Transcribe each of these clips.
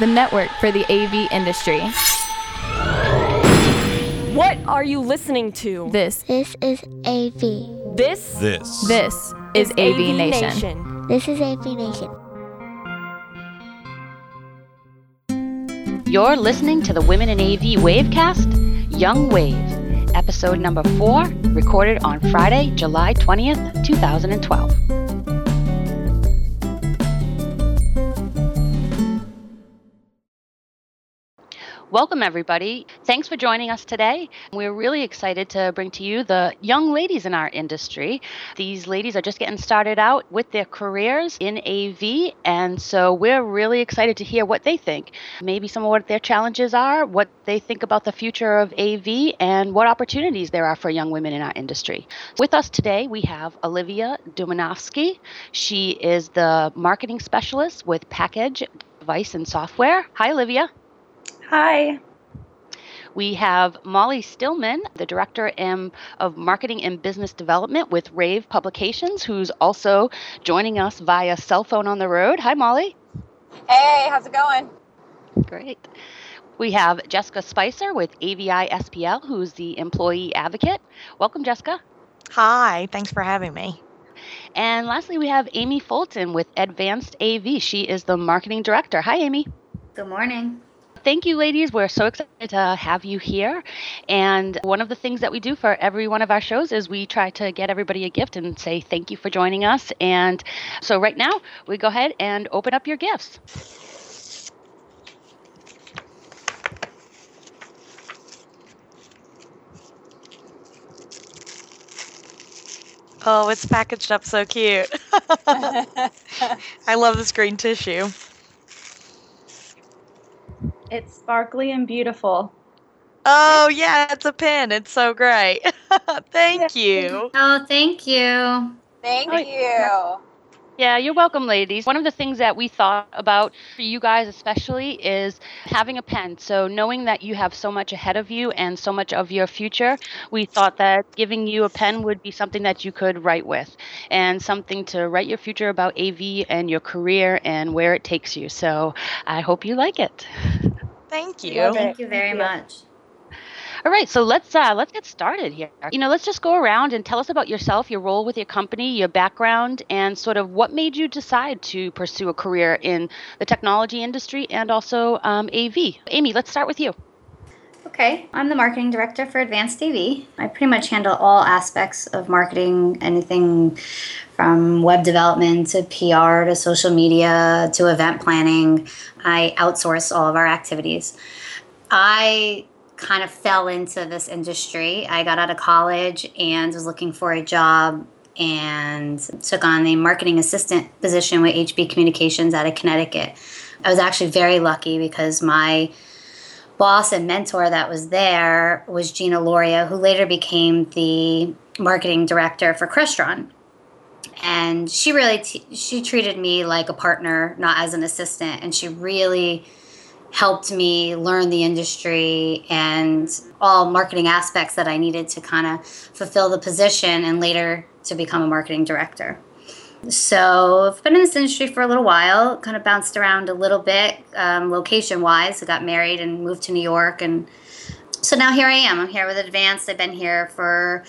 the network for the AV industry. What are you listening to? This is AV. This is AV Nation. This is AV Nation. You're listening to the Women in AV WAVEcast, Young Wave, episode number 4, recorded on Friday, July 20th, 2012. Welcome, everybody. Thanks for joining us today. We're really excited to bring to you the young ladies in our industry. These ladies are just getting started out with their careers in AV, and so we're really excited to hear what they think, maybe some of what their challenges are, what they think about the future of AV, and what opportunities there are for young women in our industry. With us today, we have Olivia Dumanovsky. She is the marketing specialist with Pakedge Device and Software. Hi, Olivia. Hi. We have Molly Stillman, the Director of Marketing and Business Development with rAVe Publications, who's also joining us via cell phone on the road. Hi, Molly. Hey, how's it going? Great. We have Jessica Spicer with AVI-SPL, who's the Employee Advocate. Welcome, Jessica. Hi. Thanks for having me. And lastly, we have Amy Fulton with Advanced AV. She is the Marketing Director. Hi, Amy. Good morning. Thank you, ladies. We're so excited to have you here. And one of the things that we do for every one of our shows is we try to get everybody a gift and say thank you for joining us. And so right now, we go ahead and open up your gifts. Oh, it's packaged up so cute. I love this green tissue. It's sparkly and beautiful. Oh, yeah, it's a pin. It's so great. Thank you. Oh, thank you. Thank you. Yeah, you're welcome, ladies. One of the things that we thought about for you guys especially is having a pen. So knowing that you have so much ahead of you and so much of your future, we thought that giving you a pen would be something that you could write with and something to write your future about AV and your career and where it takes you. So I hope you like it. Thank you. Well, thank you very much. All right, so let's get started here. You know, let's just go around and tell us about yourself, your role with your company, your background, and sort of what made you decide to pursue a career in the technology industry and also AV. Amy, let's start with you. Okay, I'm the marketing director for Advanced AV. I pretty much handle all aspects of marketing, anything from web development to PR to social media to event planning. I outsource all of our activities. I kind of fell into this industry. I got out of college and was looking for a job and took on the marketing assistant position with HB Communications out of Connecticut. I was actually very lucky because my boss and mentor that was there was Gina Loria, who later became the marketing director for Crestron. And she really, she treated me like a partner, not as an assistant. And she really helped me learn the industry and all marketing aspects that I needed to kind of fulfill the position and later to become a marketing director. So I've been in this industry for a little while, kind of bounced around a little bit location-wise. I got married and moved to New York. And so now here I am. I'm here with Advanced. I've been here for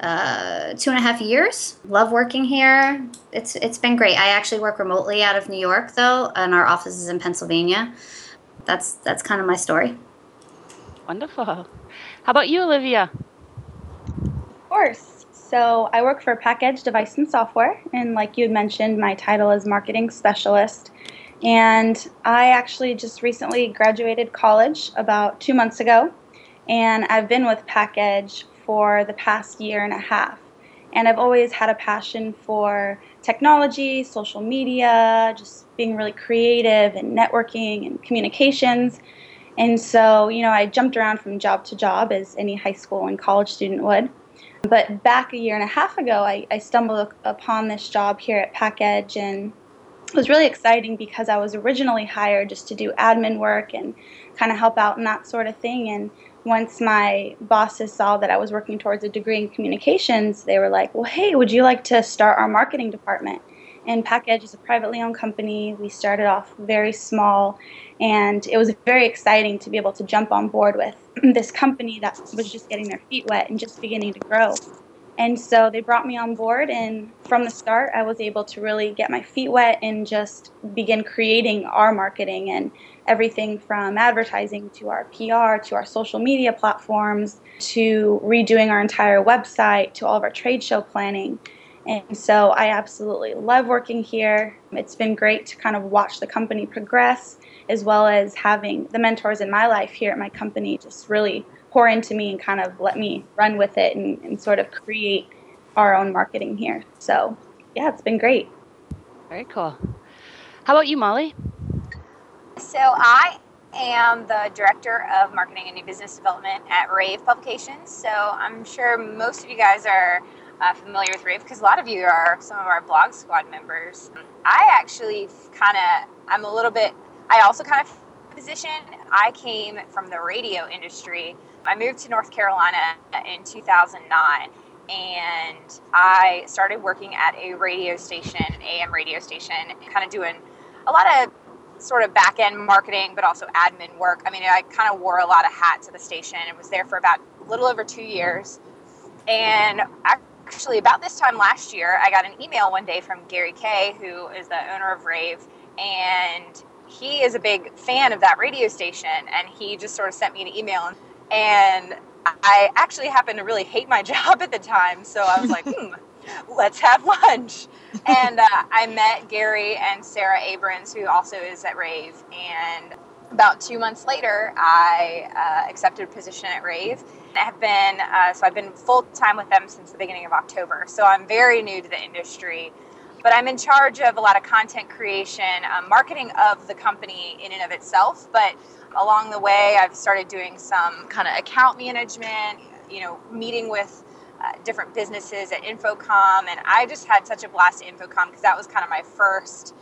2.5 years. Love working here. It's been great. I actually work remotely out of New York, though, and our office is in Pennsylvania. That's kind of my story. Wonderful. How about you, Olivia? Of course. So I work for Pakedge Device and Software, and like you had mentioned, my title is Marketing Specialist. And I actually just recently graduated college about 2 months ago, and I've been with Pakedge for the past 1.5 years. And I've always had a passion for technology, social media, just being really creative and networking and communications. And so, you know, I jumped around from job to job as any high school and college student would. But back 1.5 years ago, I stumbled upon this job here at Pakedge, and it was really exciting because I was originally hired just to do admin work and kind of help out and that sort of thing. And once my bosses saw that I was working towards a degree in communications, they were like, well, hey, would you like to start our marketing department? And Pakedge is a privately owned company. We started off very small, and it was very exciting to be able to jump on board with this company that was just getting their feet wet and just beginning to grow. And so they brought me on board, and from the start, I was able to really get my feet wet and just begin creating our marketing and everything from advertising to our PR to our social media platforms to redoing our entire website to all of our trade show planning. And so I absolutely love working here. It's been great to kind of watch the company progress, as well as having the mentors in my life here at my company just really pour into me and kind of let me run with it and sort of create our own marketing here. So yeah, it's been great. Very cool. How about you, Molly? So I am the Director of Marketing and New Business Development at rAVe Publications. So I'm sure most of you guys are familiar with rAVe because a lot of you are some of our Blog Squad members. I actually kind of, I also kind of position. I came from the radio industry. I moved to North Carolina in 2009, and I started working at a radio station, an AM radio station, kind of doing a lot of sort of back-end marketing, but also admin work. I mean, I kind of wore a lot of hats at the station and was there for about a little over 2 years. And actually, about this time last year, I got an email one day from Gary Kay, who is the owner of rAVe, and he is a big fan of that radio station, and he just sort of sent me an email. And I actually happened to really hate my job at the time, so I was like, let's have lunch. And I met Gary and Sarah Abrams, who also is at rAVe, and about 2 months later, I accepted a position at rAVe. I've been full-time with them since the beginning of October, so I'm very new to the industry. But I'm in charge of a lot of content creation, marketing of the company in and of itself. But along the way, I've started doing some kind of account management, meeting with different businesses at Infocom. And I just had such a blast at Infocom because that was kind of my first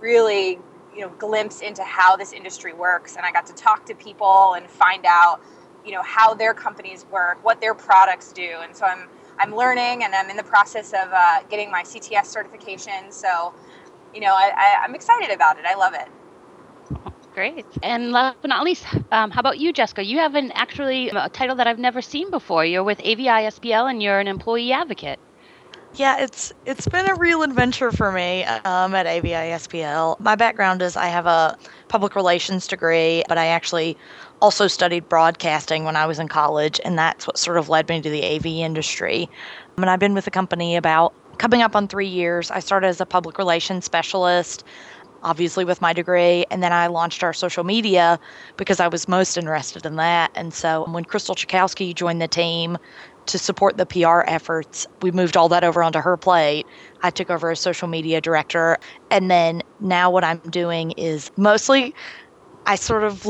really, glimpse into how this industry works. And I got to talk to people and find out, how their companies work, what their products do. And so I'm learning, and I'm in the process of getting my CTS certification. So, I'm excited about it. I love it. Great. And last but not least, how about you, Jessica? You have a title that I've never seen before. You're with AVI-SPL, and you're an employee advocate. Yeah, it's been a real adventure for me at AVI-SPL. My background is I have a public relations degree, but I actually also studied broadcasting when I was in college, and that's what sort of led me to the AV industry. And I've been with the company about coming up on 3 years. I started as a public relations specialist, obviously with my degree, and then I launched our social media because I was most interested in that. And so when Crystal Chikowsky joined the team to support the PR efforts, we moved all that over onto her plate. I took over as social media director. And then now what I'm doing is mostly, I sort of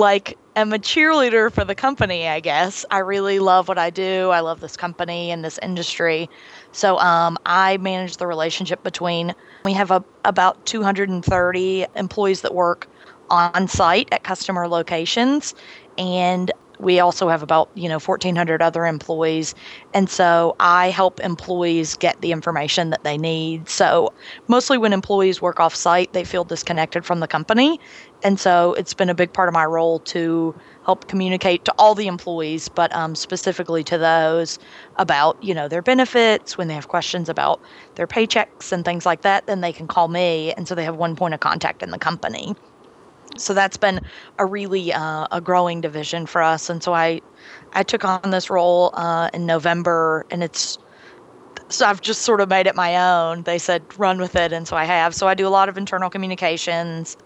am a cheerleader for the company, I guess. I really love what I do. I love this company and this industry. So I manage the relationship between, we have about 230 employees that work on site at customer locations. And we also have about, 1,400 other employees. And so I help employees get the information that they need. So mostly when employees work off site, they feel disconnected from the company. And so it's been a big part of my role to help communicate to all the employees, but specifically to those about, their benefits. When they have questions about their paychecks and things like that, then they can call me. And so they have one point of contact in the company. So that's been a really a growing division for us. And so I took on this role in November, and so I've just sort of made it my own. They said, run with it. And so I have. So I do a lot of internal communications.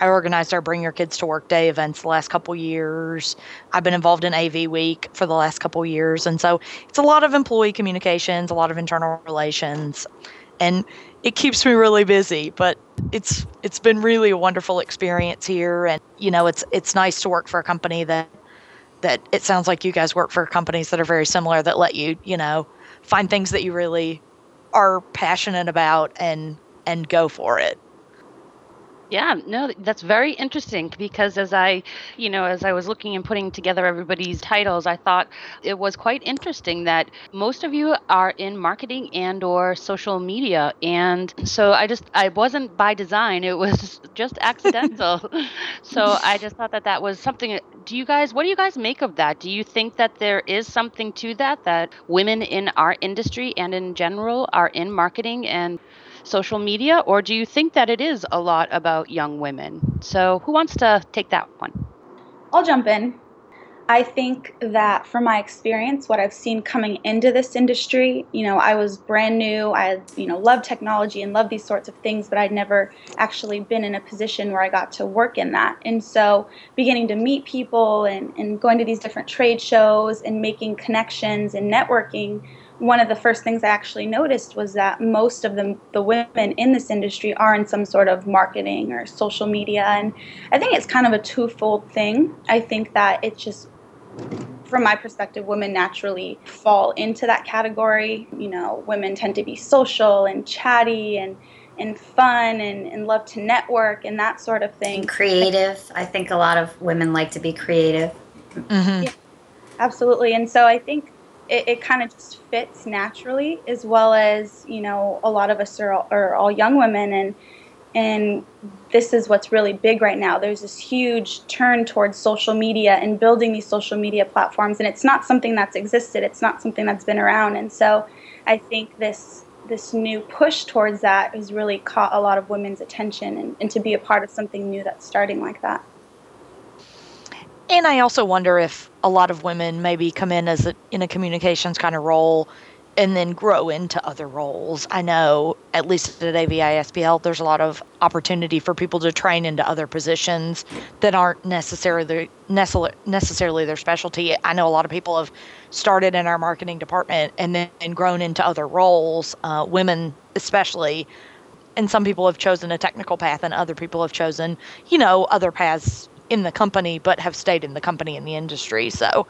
I organized our Bring Your Kids to Work Day events the last couple years. I've been involved in AV Week for the last couple years. And so it's a lot of employee communications, a lot of internal relations. And it keeps me really busy, but it's been really a wonderful experience here. And, it's nice to work for a company that it sounds like you guys work for companies that are very similar, that let you, find things that you really are passionate about and go for it. Yeah, no, that's very interesting because as I was looking and putting together everybody's titles, I thought it was quite interesting that most of you are in marketing and or social media. And so I wasn't by design. It was just accidental. So I just thought that was something. What do you guys make of that? Do you think that there is something to that women in our industry and in general are in marketing and social media, or do you think that it is a lot about young women? So who wants to take that one? I'll jump in. I think that from my experience, what I've seen coming into this industry, I was brand new. I, loved technology and loved these sorts of things, but I'd never actually been in a position where I got to work in that. And so beginning to meet people and going to these different trade shows and making connections and networking, one of the first things I actually noticed was that most of the women in this industry are in some sort of marketing or social media. And I think it's kind of a twofold thing. I think that it's just, from my perspective, women naturally fall into that category. Women tend to be social and chatty and fun and love to network and that sort of thing. And creative. I think a lot of women like to be creative. Mm-hmm. Yeah, absolutely. And so I think it kind of just fits naturally, as well as, a lot of us are all young women, and this is what's really big right now. There's this huge turn towards social media and building these social media platforms, and it's not something that's existed. It's not something that's been around. And so I think this new push towards that has really caught a lot of women's attention, and to be a part of something new that's starting like that. And I also wonder if a lot of women maybe come in in a communications kind of role and then grow into other roles. I know, at least at AVI-SPL, there's a lot of opportunity for people to train into other positions that aren't necessarily their specialty. I know a lot of people have started in our marketing department and then grown into other roles, women especially. And some people have chosen a technical path and other people have chosen, other paths in the company, but have stayed in the company in the industry. So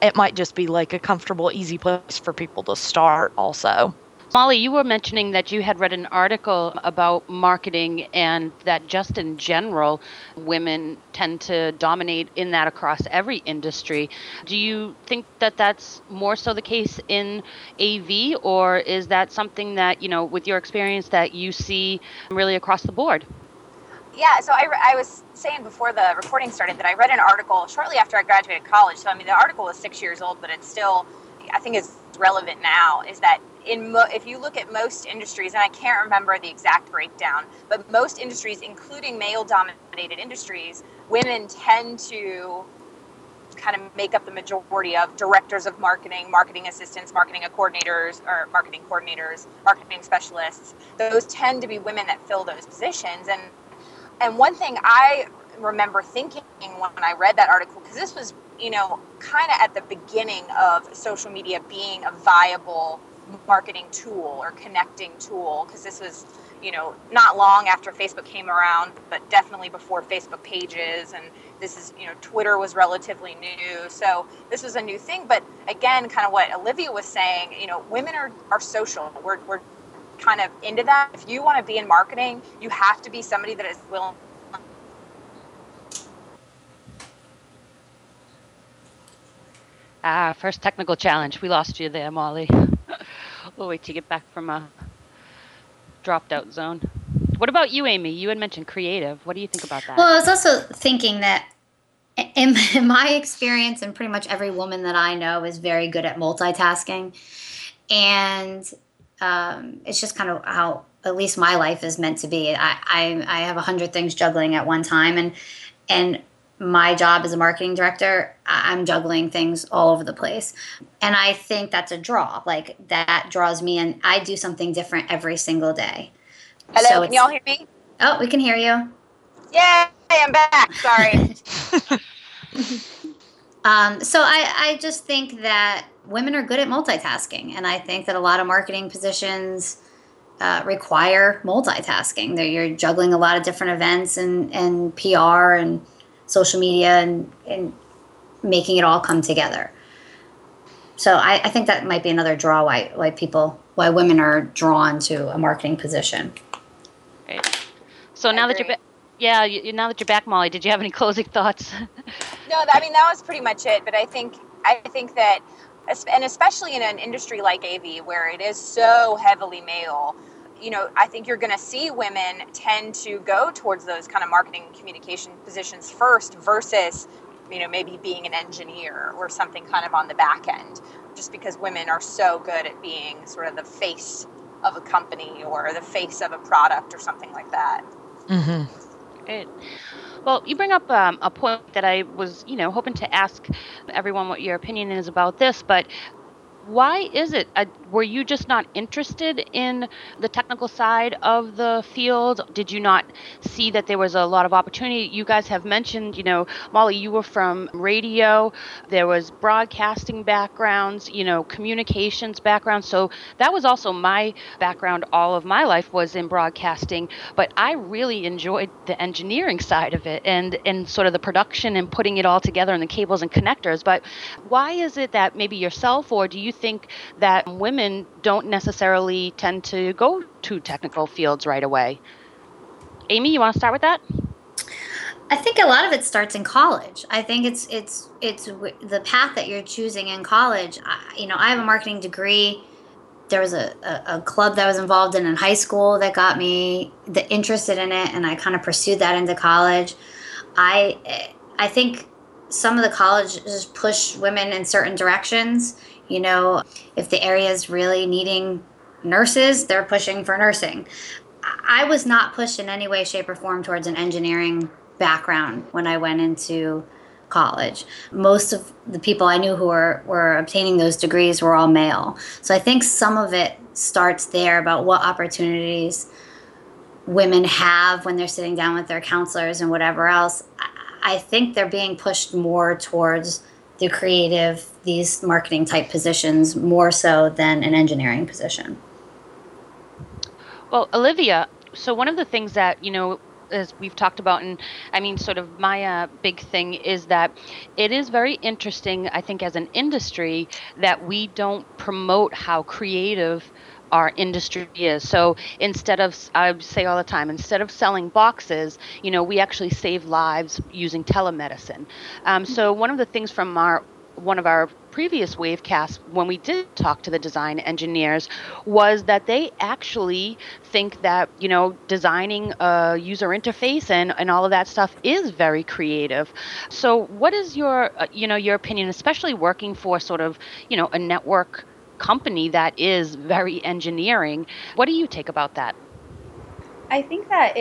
it might just be like a comfortable, easy place for people to start also. Molly, you were mentioning that you had read an article about marketing and that just in general, women tend to dominate in that across every industry. Do you think that that's more so the case in AV, or is that something that, with your experience that you see really across the board? Yeah, so I was saying before the recording started that I read an article shortly after I graduated college. So, the article was 6 years old, but it's still, I think, is relevant now, is that if you look at most industries, and I can't remember the exact breakdown, but most industries, including male-dominated industries, women tend to kind of make up the majority of directors of marketing, marketing assistants, marketing coordinators, marketing specialists. Those tend to be women that fill those positions. And one thing I remember thinking when I read that article, because this was, kind of at the beginning of social media being a viable marketing tool or connecting tool, because this was, not long after Facebook came around, but definitely before Facebook pages. And this is, Twitter was relatively new. So this was a new thing. But again, kind of what Olivia was saying, women are social. We're kind of into that. If you want to be in marketing, you have to be somebody that is willing. First technical challenge. We lost you there, Molly. We'll wait to get back from a dropped out zone. What about you, Amy? You had mentioned creative. What do you think about that? Well, I was also thinking that in my experience, and pretty much every woman that I know is very good at multitasking. And it's just kind of how at least my life is meant to be. I have 100 things juggling at one time, and my job as a marketing director, I'm juggling things all over the place. And I think that's a draw. Like, that draws me in. I do something different every single day. Hello, so can y'all hear me? Oh, we can hear you. Yay, I'm back. Sorry. So I just think that women are good at multitasking, and I think that a lot of marketing positions require multitasking. You're juggling a lot of different events and PR and social media and making it all come together. So I think that might be another draw why women are drawn to a marketing position. Right. So now that you're Yeah, now that you're back, Molly, did you have any closing thoughts? No, I mean, that was pretty much it. But I think that, and especially in an industry like AV where it is so heavily male, you know, I think you're going to see women tend to go towards those kind of marketing communication positions first versus, you know, maybe being an engineer or something kind of on the back end, just because women are so good at being sort of the face of a company or the face of a product or something like that. Mm-hmm. Great. Well, you bring up a point that I was, you know, hoping to ask everyone what your opinion is about this, but why is it? Were you just not interested in the technical side of the field? Did you not see that there was a lot of opportunity? You guys have mentioned, you know, Molly, you were from radio. There was broadcasting backgrounds, you know, communications backgrounds. So that was also my background. All of my life was in broadcasting, but I really enjoyed the engineering side of it and sort of the production and putting it all together and the cables and connectors. But why is it that maybe yourself, or do you think that women don't necessarily tend to go to technical fields right away? Amy, you want to start with that? I think a lot of it starts in college. I think it's the path that you're choosing in college. I have a marketing degree. There was a club that I was involved in high school that got me interested in it, and I kind of pursued that into college. I think some of the colleges push women in certain directions. You know, if the area is really needing nurses, they're pushing for nursing. I was not pushed in any way, shape, or form towards an engineering background when I went into college. Most of the people I knew who were obtaining those degrees were all male. So I think some of it starts there about what opportunities women have when they're sitting down with their counselors and whatever else. I think they're being pushed more towards the creative, these marketing type positions more so than an engineering position. Well, Olivia, so one of the things that, you know, as we've talked about, and I mean, sort of my big thing is that it is very interesting, I think, as an industry that we don't promote how creative our industry is. So instead of, I say all the time, instead of selling boxes, you know, we actually save lives using telemedicine. So one of the things from one of our previous WAVEcasts, when we did talk to the design engineers, was that they actually think that, you know, designing a user interface and all of that stuff is very creative. So what is your opinion, especially working for sort of, you know, a network company that is very engineering? What do you take about that? I think that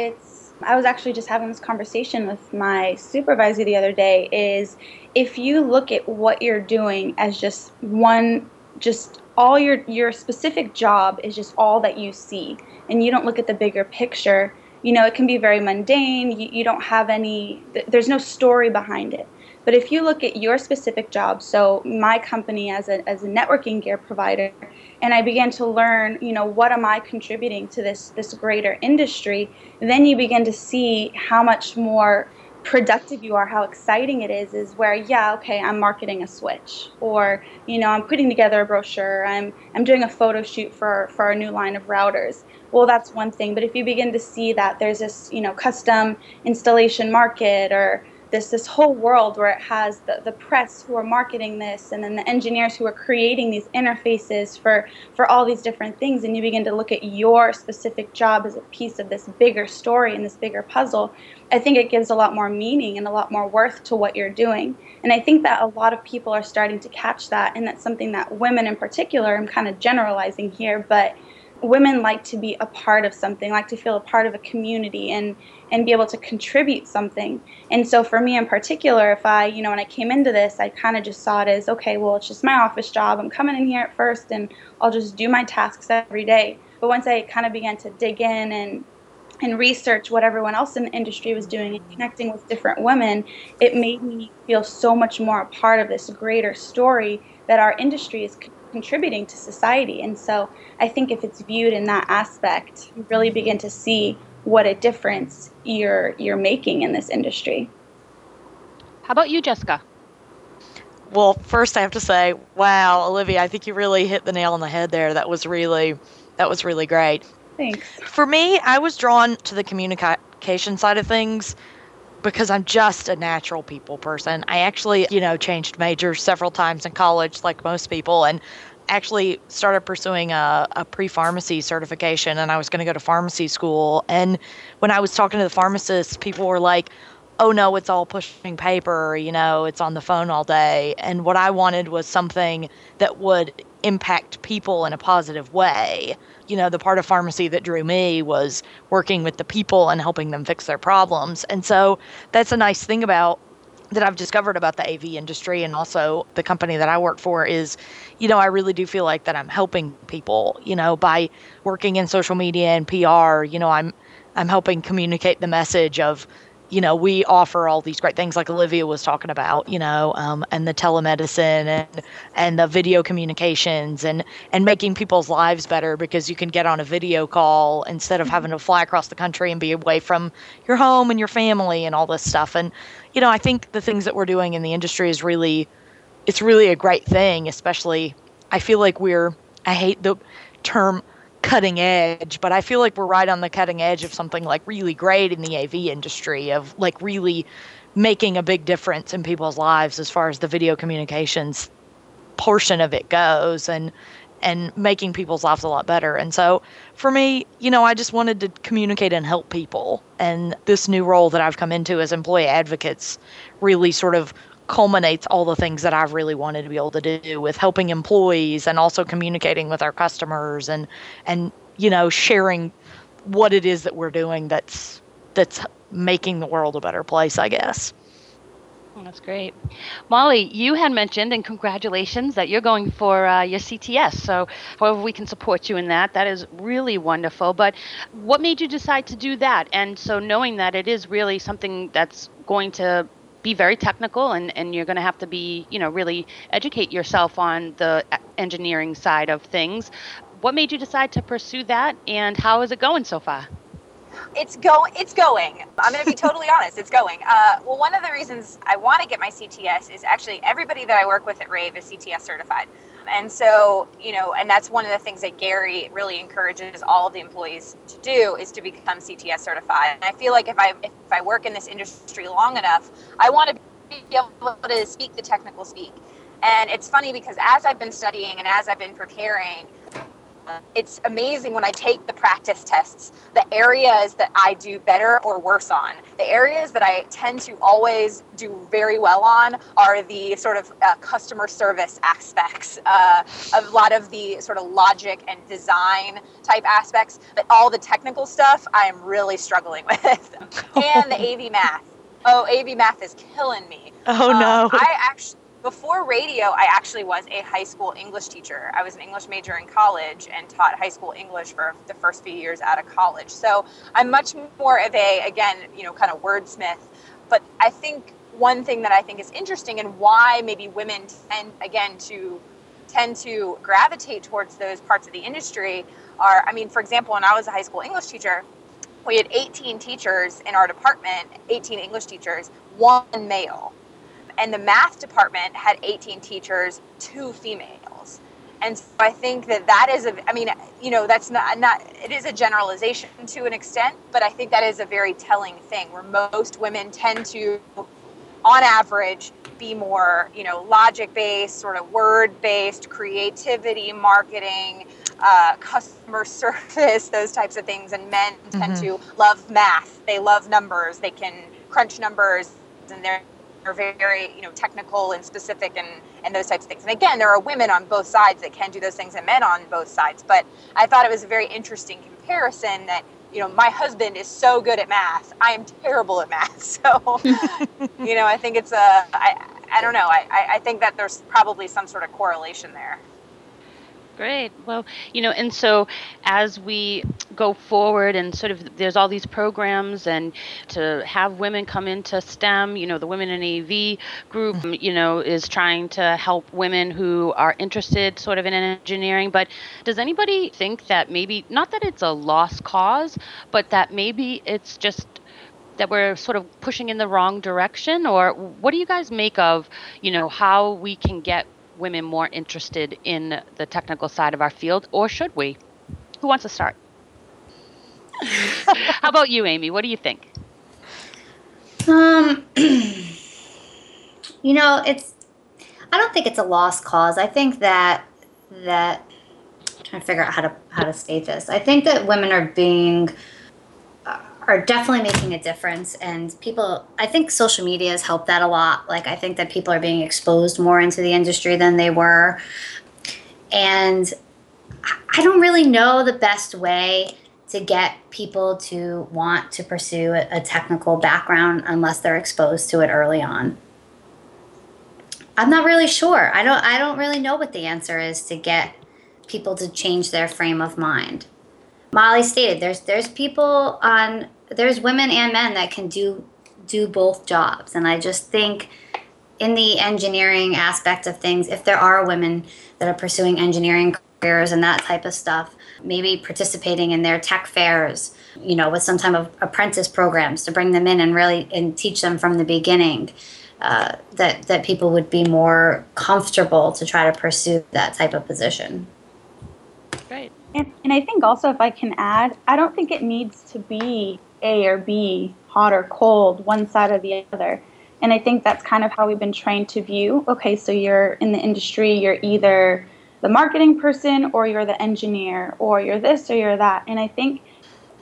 I was actually just having this conversation with my supervisor the other day, is if you look at what you're doing as just one, just all your specific job is just all that you see, and you don't look at the bigger picture, you know, it can be very mundane. You don't have any, there's no story behind it. But if you look at your specific job, so my company as a networking gear provider, and I began to learn, you know, what am I contributing to this greater industry, then you begin to see how much more productive you are, how exciting it is where, yeah, okay, I'm marketing a switch, or, you know, I'm putting together a brochure, I'm doing a photo shoot for our new line of routers. Well, that's one thing. But if you begin to see that there's this, you know, custom installation market, or this whole world where it has the press who are marketing this, and then the engineers who are creating these interfaces for all these different things, and you begin to look at your specific job as a piece of this bigger story and this bigger puzzle, I think it gives a lot more meaning and a lot more worth to what you're doing. And I think that a lot of people are starting to catch that, and that's something that women in particular, I'm kind of generalizing here, but women like to be a part of something, like to feel a part of a community and be able to contribute something. And so for me in particular, if I, you know, when I came into this, I kind of just saw it as, okay, well, it's just my office job. I'm coming in here at first and I'll just do my tasks every day. But once I kind of began to dig in and research what everyone else in the industry was doing and connecting with different women, it made me feel so much more a part of this greater story that our industry is contributing to society. And so I think if it's viewed in that aspect, you really begin to see what a difference you're making in this industry. How about you, Jessica? Well, first I have to say, wow, Olivia, I think you really hit the nail on the head there. That was really great. Thanks. For me, I was drawn to the communica- communication side of things because I'm just a natural people person. I actually, changed majors several times in college, like most people, and actually started pursuing a pre-pharmacy certification, and I was going to go to pharmacy school. And when I was talking to the pharmacists, people were like, oh no, it's all pushing paper, it's on the phone all day. And what I wanted was something that would impact people in a positive way. The part of pharmacy that drew me was working with the people and helping them fix their problems. And so that's a nice thing about that I've discovered about the AV industry and also the company that I work for is, I really do feel like that I'm helping people, by working in social media and PR, I'm helping communicate the message of, we offer all these great things like Olivia was talking about, and the telemedicine and the video communications and making people's lives better because you can get on a video call instead of having to fly across the country and be away from your home and your family and all this stuff. And, I think the things that we're doing in the industry is really, it's really a great thing, especially I feel like I hate the term cutting edge, but I feel like we're right on the cutting edge of something like really great in the AV industry of like really making a big difference in people's lives as far as the video communications portion of it goes and making people's lives a lot better. And so for me, I just wanted to communicate and help people. And this new role that I've come into as employee advocates really sort of culminates all the things that I've really wanted to be able to do with helping employees and also communicating with our customers and sharing what it is that we're doing that's making the world a better place, I guess. That's great. Molly, you had mentioned, and congratulations, that you're going for your CTS. So however we can support you in that is really wonderful. But what made you decide to do that? And so knowing that it is really something that's going to be very technical and you're going to have to be, really educate yourself on the engineering side of things. What made you decide to pursue that and how is it going so far? It's going. I'm going to be totally honest. It's going. Well, one of the reasons I want to get my CTS is actually everybody that I work with at rAVe is CTS certified. And so, and that's one of the things that Gary really encourages all of the employees to do is to become CTS certified. And I feel like if I work in this industry long enough, I want to be able to speak the technical speak. And it's funny because as I've been studying and as I've been preparing, it's amazing when I take the practice tests, the areas that I do better or worse on. The areas that I tend to always do very well on are the sort of customer service aspects, a lot of the sort of logic and design type aspects, but all the technical stuff I'm really struggling with. And the AV math. Oh, AV math is killing me. Oh, no. Before radio, I actually was a high school English teacher. I was an English major in college and taught high school English for the first few years out of college. So I'm much more of kind of wordsmith. But I think one thing that I think is interesting and why maybe women tend to gravitate towards those parts of the industry are, for example, when I was a high school English teacher, we had 18 teachers in our department, 18 English teachers, one male. And the math department had 18 teachers, 2 females. And so I think that is that's not, it is a generalization to an extent, but I think that is a very telling thing where most women tend to, on average, be more, logic-based, sort of word-based, creativity, marketing, customer service, those types of things. And men tend to love math. They love numbers. They can crunch numbers and they're very, technical and specific and those types of things. And again, there are women on both sides that can do those things and men on both sides. But I thought it was a very interesting comparison that, my husband is so good at math. I am terrible at math. So, I think it's I don't know. I think that there's probably some sort of correlation there. Great. Well, and so as we go forward and sort of there's all these programs and to have women come into STEM, the Women in AV group, is trying to help women who are interested sort of in engineering. But does anybody think that maybe, not that it's a lost cause, but that maybe it's just that we're sort of pushing in the wrong direction? Or what do you guys make of, how we can get women more interested in the technical side of our field, or should we? Who wants to start? How about you, Amy? What do you think? You know, I don't think it's a lost cause. I think that I'm trying to figure out how to state this. I think that women are definitely making a difference, and people, I think social media has helped that a lot. Like, I think that people are being exposed more into the industry than they were. And I don't really know the best way to get people to want to pursue a technical background unless they're exposed to it early on. I'm not really sure. I don't really know what the answer is to get people to change their frame of mind. Molly stated there's women and men that can do both jobs, and I just think in the engineering aspect of things, if there are women that are pursuing engineering careers and that type of stuff, maybe participating in their tech fairs, you know, with some type of apprentice programs to bring them in and really teach them from the beginning, that people would be more comfortable to try to pursue that type of position. Right. And I think also, if I can add, I don't think it needs to be A or B, hot or cold, one side or the other. And I think that's kind of how we've been trained to view, okay, so you're in the industry, you're either the marketing person, or you're the engineer, or you're this, or you're that. And I think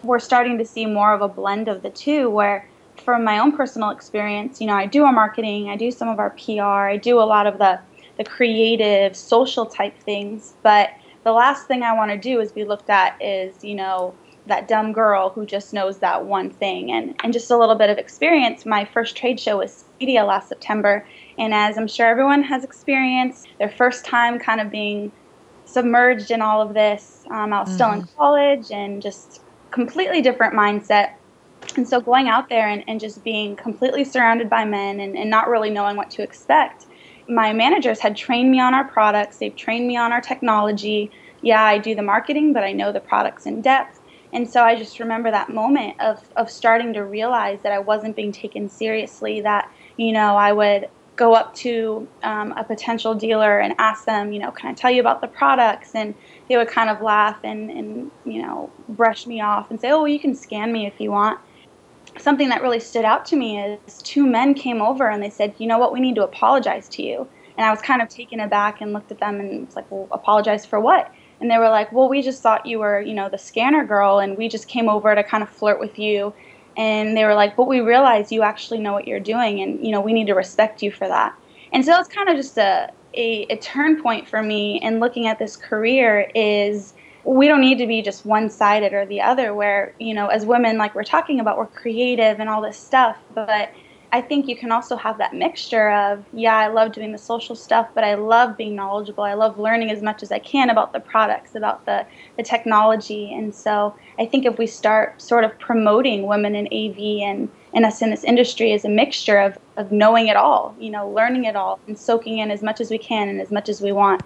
we're starting to see more of a blend of the two, where from my own personal experience, you know, I do our marketing, I do some of our PR, I do a lot of the creative, social type things, but the last thing I want to do is be looked at as, you know, that dumb girl who just knows that one thing. And just a little bit of experience, my first trade show was CEDIA last September, and as I'm sure everyone has experienced, their first time kind of being submerged in all of this, I was still in college and just completely different mindset. And so going out there and just being completely surrounded by men and not really knowing what to expect, my managers had trained me on our products, they've trained me on our technology. Yeah, I do the marketing, but I know the products in depth. And so I just remember that moment of starting to realize that I wasn't being taken seriously, that, you know, I would go up to a potential dealer and ask them, you know, can I tell you about the products? And they would kind of laugh and you know, brush me off and say, oh, well, you can scan me if you want. Something that really stood out to me is two men came over and they said, you know what, we need to apologize to you. And I was kind of taken aback and looked at them and was like, well, apologize for what? And they were like, well, we just thought you were, you know, the scanner girl, and we just came over to kind of flirt with you. And they were like, but we realize you actually know what you're doing, and, you know, we need to respect you for that. And so it's kind of just a turn point for me in looking at this career is we don't need to be just one-sided or the other, where, you know, as women, like we're talking about, we're creative and all this stuff. But I think you can also have that mixture of, yeah, I love doing the social stuff, but I love being knowledgeable. I love learning as much as I can about the products, about the technology. And so I think if we start sort of promoting women in AV and us in this industry as a mixture of knowing it all, you know, learning it all and soaking in as much as we can and as much as we want.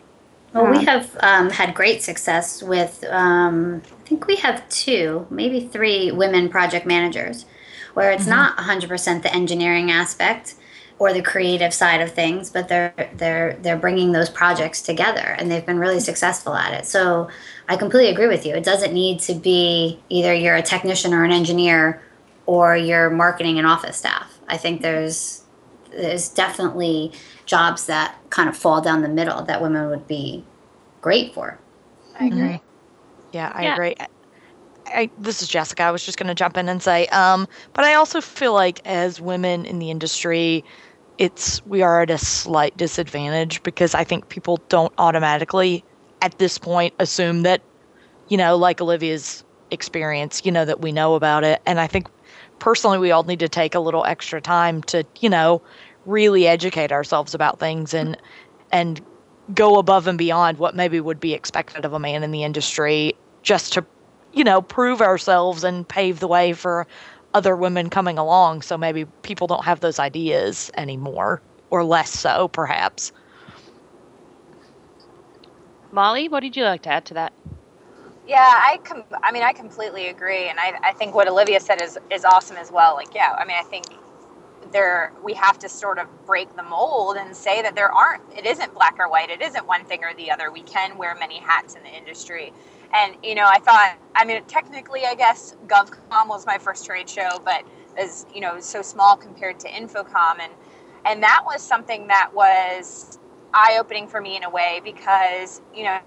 Well, we have had great success with, I think we have 2, maybe 3 women project managers, where it's not 100% the engineering aspect or the creative side of things, but they're bringing those projects together, and they've been really successful at it. So I completely agree with you. It doesn't need to be either you're a technician or an engineer or you're marketing and office staff. I think there's definitely jobs that kind of fall down the middle that women would be great for. I agree. Yeah, I agree. This is Jessica. I was just going to jump in and say, but I also feel like as women in the industry, we are at a slight disadvantage, because I think people don't automatically at this point assume that, you know, like Olivia's experience, you know, that we know about it. And I think personally, we all need to take a little extra time to, you know, really educate ourselves about things and go above and beyond what maybe would be expected of a man in the industry, just to, you know, prove ourselves and pave the way for other women coming along. So maybe people don't have those ideas anymore, or less so, perhaps. Molly, what did you like to add to that? Yeah, I completely agree. And I think what Olivia said is awesome as well. Like, yeah, I mean, I think we have to sort of break the mold and say that it isn't black or white. It isn't one thing or the other. We can wear many hats in the industry. And, you know, I thought, I mean, technically, I guess GovCon was my first trade show, but as you know, so small compared to Infocom. And that was something that was eye-opening for me in a way, because, you know,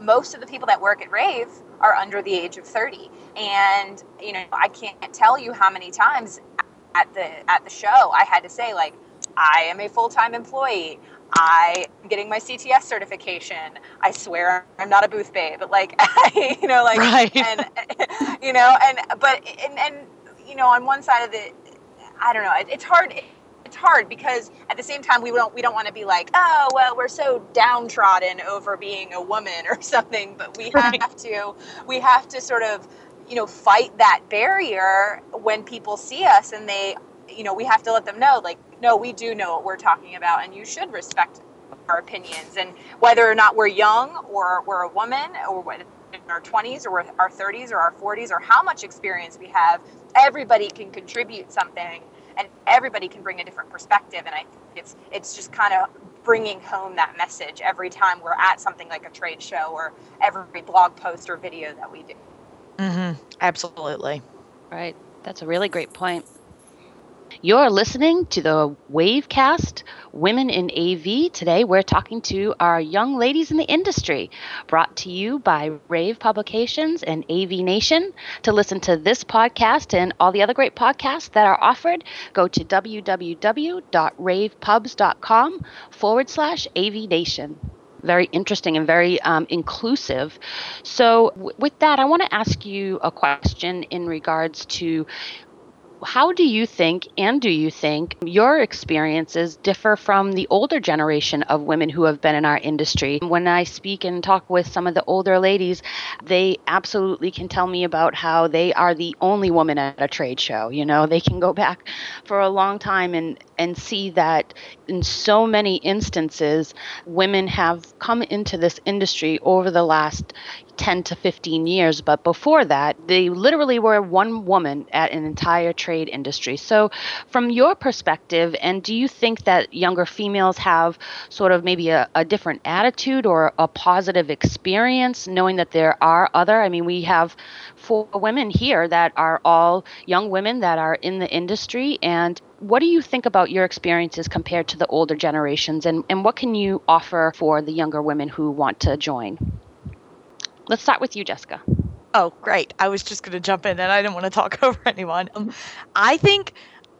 most of the people that work at rAVe are under the age of 30. And, you know, I can't tell you how many times at the show I had to say, like, I am a full-time employee. I am getting my CTS certification. I swear I'm not a booth babe, but like, you know, like, right. And, you know, and, but, and, you know, on one side of the, I don't know, it's hard because at the same time we don't want to be like, oh, well, we're so downtrodden over being a woman or something, but we right. have to sort of, you know, fight that barrier when people see us, and they, you know, we have to let them know, like, no, we do know what we're talking about, and you should respect our opinions. And whether or not we're young or we're a woman or we're in our 20s or we're our 30s or our 40s or how much experience we have, everybody can contribute something and everybody can bring a different perspective. And I think it's just kind of bringing home that message every time we're at something like a trade show or every blog post or video that we do. Mm-hmm. Absolutely. Right. That's a really great point. You're listening to the WAVEcast, Women in AV. Today we're talking to our young ladies in the industry, brought to you by rAVe Publications and AV Nation. To listen to this podcast and all the other great podcasts that are offered, go to www.ravepubs.com/AV Nation. Very interesting and very inclusive. So with that, I want to ask you a question in regards to how do you think, and do you think your experiences differ from the older generation of women who have been in our industry? When I speak and talk with some of the older ladies, they absolutely can tell me about how they are the only woman at a trade show. You know, they can go back for a long time and see that in so many instances, women have come into this industry over the last 10 to 15 years. But before that, they literally were one woman at an entire trade industry. So from your perspective, and do you think that younger females have sort of maybe a different attitude or a positive experience, knowing that there are other, I mean, we have 4 women here that are all young women that are in the industry. And what do you think about your experiences compared to the older generations? And what can you offer for the younger women who want to join? Let's start with you, Jessica. Oh, great. I was just going to jump in and I didn't want to talk over anyone. I think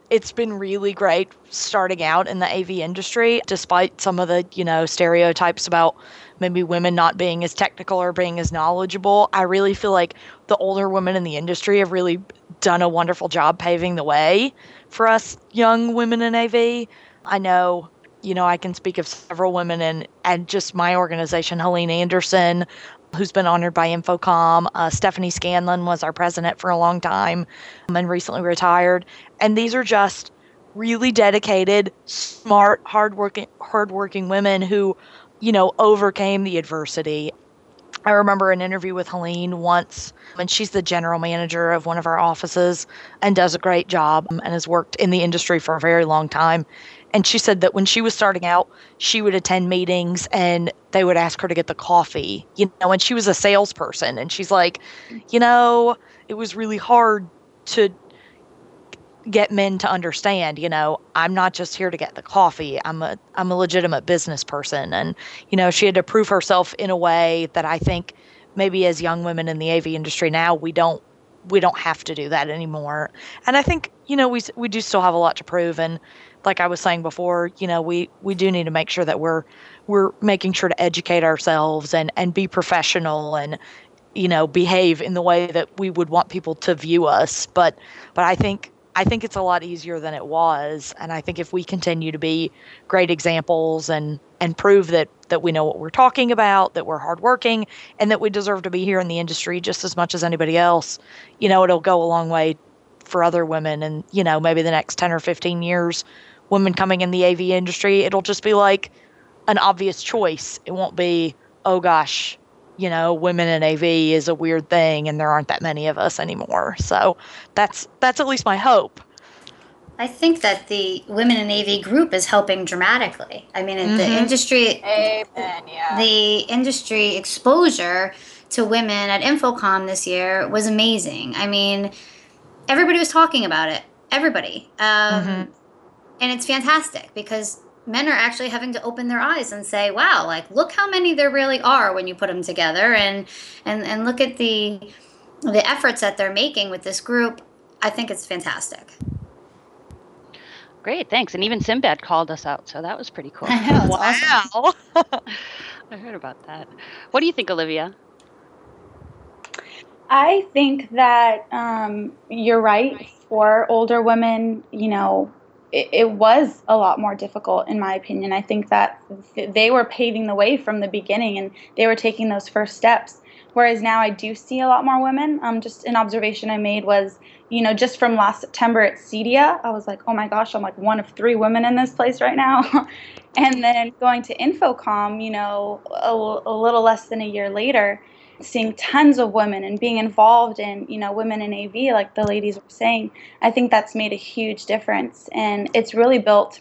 it's been really great starting out in the AV industry, despite some of the, you know, stereotypes about maybe women not being as technical or being as knowledgeable. I really feel like the older women in the industry have really done a wonderful job paving the way for us young women in AV. I know, you know, I can speak of several women and just my organization, Helene Anderson, who's been honored by Infocom. Stephanie Scanlon was our president for a long time and recently retired. And these are just really dedicated, smart, hardworking women who, you know, overcame the adversity. I remember an interview with Helene once, and she's the general manager of one of our offices and does a great job and has worked in the industry for a very long time. And she said that when she was starting out, she would attend meetings and they would ask her to get the coffee, you know, and she was a salesperson. And she's like, you know, it was really hard to get men to understand, you know, I'm not just here to get the coffee. I'm a legitimate business person. And, you know, she had to prove herself in a way that I think maybe as young women in the AV industry now, we don't have to do that anymore. And I think, you know, we do still have a lot to prove. And like I was saying before, you know, we do need to make sure that we're making sure to educate ourselves and be professional and, you know, behave in the way that we would want people to view us. But I think it's a lot easier than it was. And I think if we continue to be great examples and prove that we know what we're talking about, that we're hardworking, and that we deserve to be here in the industry just as much as anybody else, you know, it'll go a long way for other women. And, you know, maybe the next 10 or 15 years, women coming in the AV industry, it'll just be like an obvious choice. It won't be, oh gosh, you know, women in AV is a weird thing and there aren't that many of us anymore. So that's at least my hope. I think that the Women in AV group is helping dramatically. I mean, mm-hmm. The industry exposure to women at Infocom this year was amazing. I mean, everybody was talking about it. Everybody. And it's fantastic because men are actually having to open their eyes and say, wow, like, look how many there really are when you put them together, and look at the efforts that they're making with this group. I think it's fantastic. Great, thanks. And even Sinbad called us out, so that was pretty cool. I know, wow. Awesome. I heard about that. What do you think, Olivia? I think that you're right. For older women, you know, it was a lot more difficult, in my opinion. I think that they were paving the way from the beginning, and they were taking those first steps. Whereas now I do see a lot more women. Just an observation I made was, you know, just from last September at CEDIA, I was like, oh my gosh, I'm like one of three women in this place right now. And then going to Infocom, you know, a little less than a year later, seeing tons of women and being involved in, you know, women in AV, like the ladies were saying, I think that's made a huge difference. And it's really built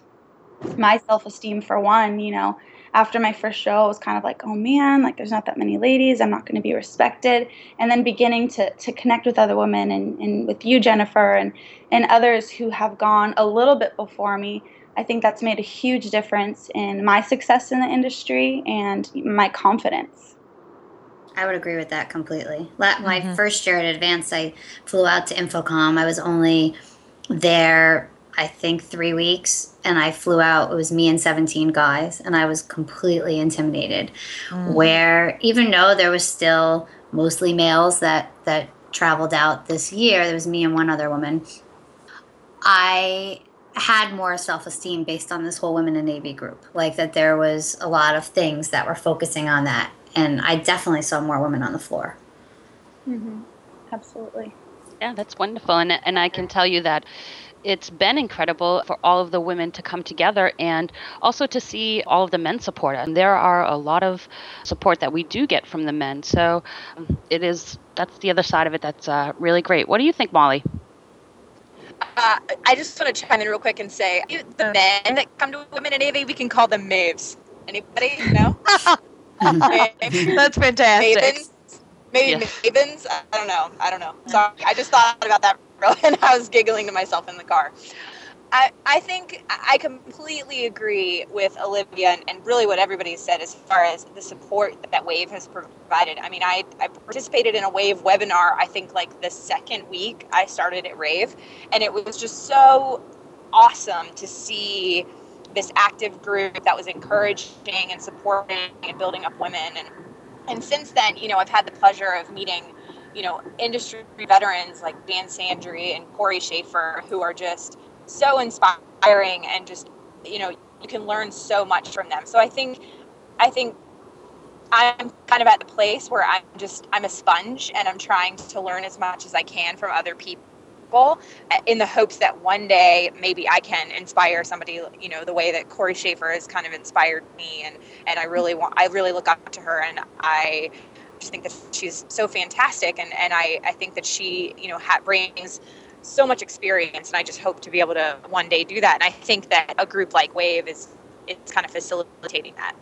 my self-esteem, for one. You know, after my first show, I was kind of like, oh man, like there's not that many ladies. I'm not going to be respected. And then beginning to connect with other women and with you, Jennifer, and others who have gone a little bit before me, I think that's made a huge difference in my success in the industry and my confidence. I would agree with that completely. My first year at Advanced, I flew out to Infocom. I was only there, I think, 3 weeks, and I flew out. It was me and 17 guys, and I was completely intimidated. Where even though there was still mostly males that traveled out this year, there was me and one other woman. I had more self-esteem based on this whole Women in AV group, like that there was a lot of things that were focusing on that. And I definitely saw more women on the floor. Absolutely. Yeah, that's wonderful. And I can tell you that it's been incredible for all of the women to come together and also to see all of the men support. And there are a lot of support that we do get from the men. So that's the other side of it that's really great. What do you think, Molly? I just want to chime in real quick and say the men that come to Women in AV, we can call them MAVs. Anybody know? That's fantastic. Mavens? I don't know. Sorry, I just thought about that and I was giggling to myself in the car. I think I completely agree with Olivia and really what everybody said as far as the support that WAVE has provided. I mean, I participated in a WAVE webinar, I think like the second week I started at rAVe, and it was just so awesome to see this active group that was encouraging and supporting and building up women. And since then, you know, I've had the pleasure of meeting, you know, industry veterans like Dawn Sandri and Corey Schaefer, who are just so inspiring and just, you know, you can learn so much from them. So I think I'm kind of at the place where I'm a sponge and I'm trying to learn as much as I can from other people, in the hopes that one day maybe I can inspire somebody, you know, the way that Corey Schaefer has kind of inspired me. And I really look up to her, and I just think that she's so fantastic. And I think that she, you know, brings so much experience, and I just hope to be able to one day do that. And I think that a group like WAVE it's kind of facilitating that.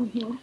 Mm-hmm.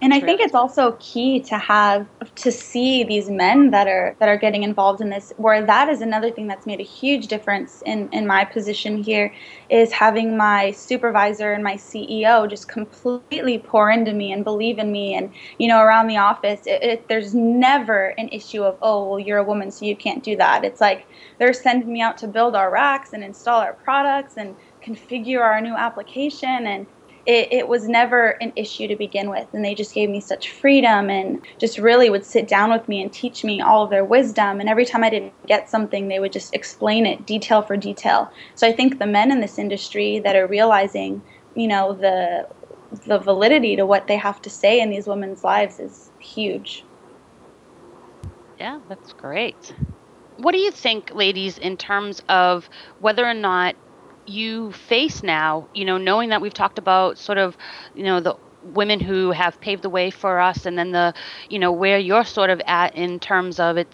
And I think it's also key to see these men that are getting involved in this, where that is another thing that's made a huge difference in my position here, is having my supervisor and my CEO just completely pour into me and believe in me. And, you know, around the office, there's never an issue of, oh, well, you're a woman, so you can't do that. It's like they're sending me out to build our racks and install our products and configure our new application, and it was never an issue to begin with, and they just gave me such freedom and just really would sit down with me and teach me all of their wisdom. And every time I didn't get something, they would just explain it detail for detail. So I think the men in this industry that are realizing, you know, the validity to what they have to say in these women's lives is huge. Yeah, that's great. What do you think, ladies, in terms of whether or not you face now, you know, knowing that we've talked about sort of, you know, the women who have paved the way for us, and then the, you know, where you're sort of at in terms of it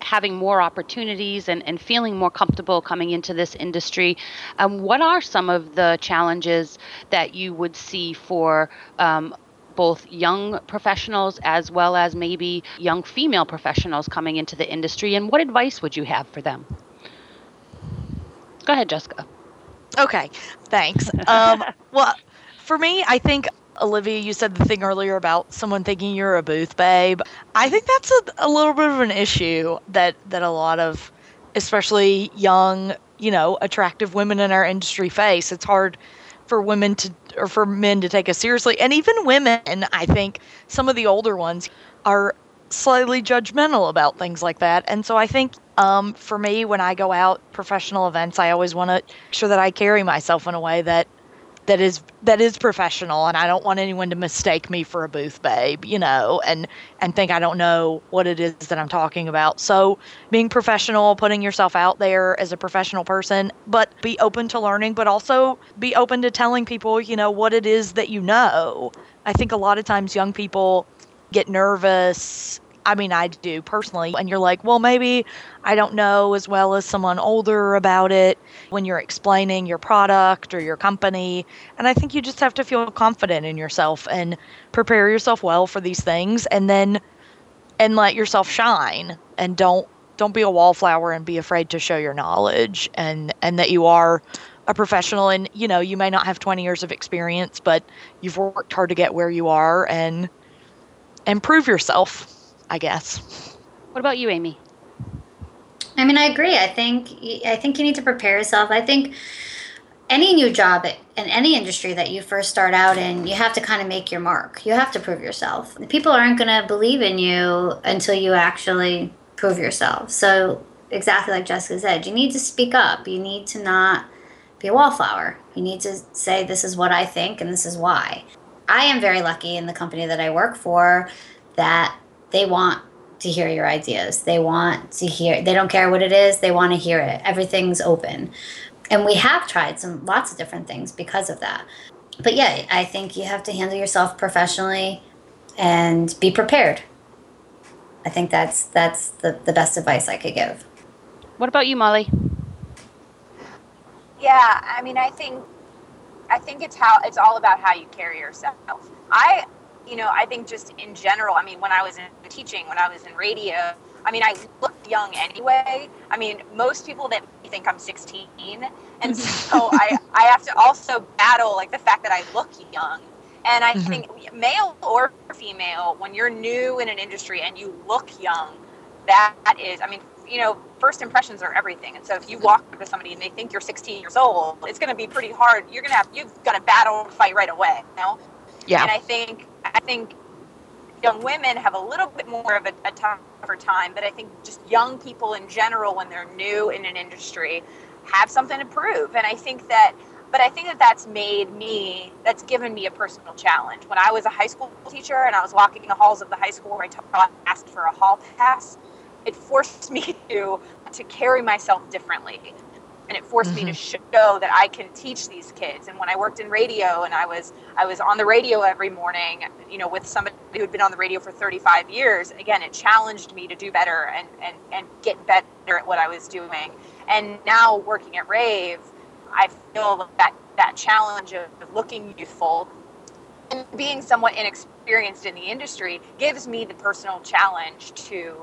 having more opportunities and feeling more comfortable coming into this industry. What are some of the challenges that you would see for both young professionals as well as maybe young female professionals coming into the industry, and what advice would you have for them? Go ahead, Jessica. Okay, thanks. Well, for me, I think, Olivia, you said the thing earlier about someone thinking you're a booth babe. I think that's a little bit of an issue that a lot of, especially young, attractive women in our industry face. It's hard for women to, or for men to take us seriously. And even women, I think some of the older ones are slightly judgmental about things like that. And so I think for me, when I go out professional events, I always want to make sure that I carry myself in a way that is professional, and I don't want anyone to mistake me for a booth babe, and think I don't know what it is that I'm talking about. So being professional, putting yourself out there as a professional person, but be open to learning, but also be open to telling people, what it is that you know. I think a lot of times young people get nervous. I mean, I do personally. And you're like, well, maybe I don't know as well as someone older about it when you're explaining your product or your company. And I think you just have to feel confident in yourself and prepare yourself well for these things, and let yourself shine, and don't be a wallflower and be afraid to show your knowledge and that you are a professional. And, you may not have 20 years of experience, but you've worked hard to get where you are and prove yourself, I guess. What about you, Amy? I mean, I agree. I think you need to prepare yourself. I think any new job in any industry that you first start out in, you have to kind of make your mark. You have to prove yourself. People aren't going to believe in you until you actually prove yourself. So exactly like Jessica said, you need to speak up. You need to not be a wallflower. You need to say, this is what I think and this is why. I am very lucky in the company that I work for that they want to hear your ideas. They don't care what it is. They want to hear it. Everything's open. And we have tried lots of different things because of that. But yeah, I think you have to handle yourself professionally and be prepared. I think that's the best advice I could give. What about you, Molly? Yeah, I mean, I think it's all about how you carry yourself. I think just in general, I mean, when I was in teaching, when I was in radio, I mean, I looked young anyway. I mean, most people that think I'm 16. And so I have to also battle, like, the fact that I look young. And I think male or female, when you're new in an industry and you look young, that is, I mean, first impressions are everything. And so if you walk up to somebody and they think you're 16 years old, it's going to be pretty hard. You've got to battle and fight right away, Yeah. And I think young women have a little bit more of a tougher time, but I think just young people in general, when they're new in an industry, have something to prove. And that's given me a personal challenge. When I was a high school teacher and I was walking the halls of the high school where I taught, asked for a hall pass, it forced me to carry myself differently. And it forced me to show that I can teach these kids. And when I worked in radio and I was on the radio every morning, with somebody who had been on the radio for 35 years, again, it challenged me to do better and get better at what I was doing. And now working at rAVe, I feel that challenge of looking youthful and being somewhat inexperienced in the industry gives me the personal challenge to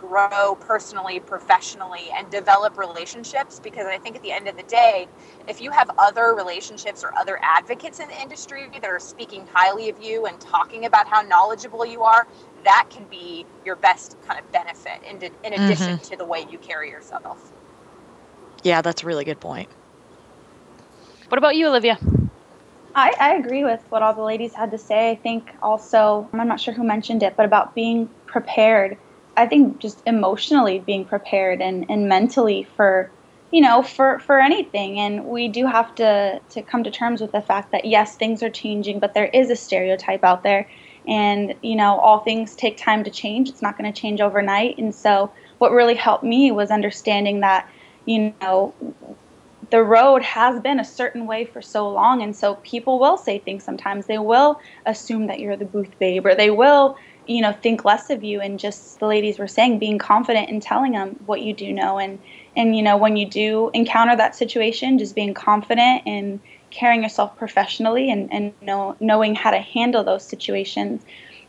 grow personally, professionally, and develop relationships, because I think at the end of the day, if you have other relationships or other advocates in the industry that are speaking highly of you and talking about how knowledgeable you are, that can be your best kind of benefit in addition to the way you carry yourself. Yeah, that's a really good point. What about you, Olivia? I agree with what all the ladies had to say. I think also, I'm not sure who mentioned it, but about being prepared. I think just emotionally being prepared and mentally for anything. And we do have to come to terms with the fact that, yes, things are changing, but there is a stereotype out there. And, all things take time to change. It's not going to change overnight. And so what really helped me was understanding that, the road has been a certain way for so long. And so people will say things sometimes. They will assume that you're the booth babe, or they will think less of you. And just the ladies were saying, being confident in telling them what you do know. And when you do encounter that situation, just being confident and carrying yourself professionally and knowing how to handle those situations,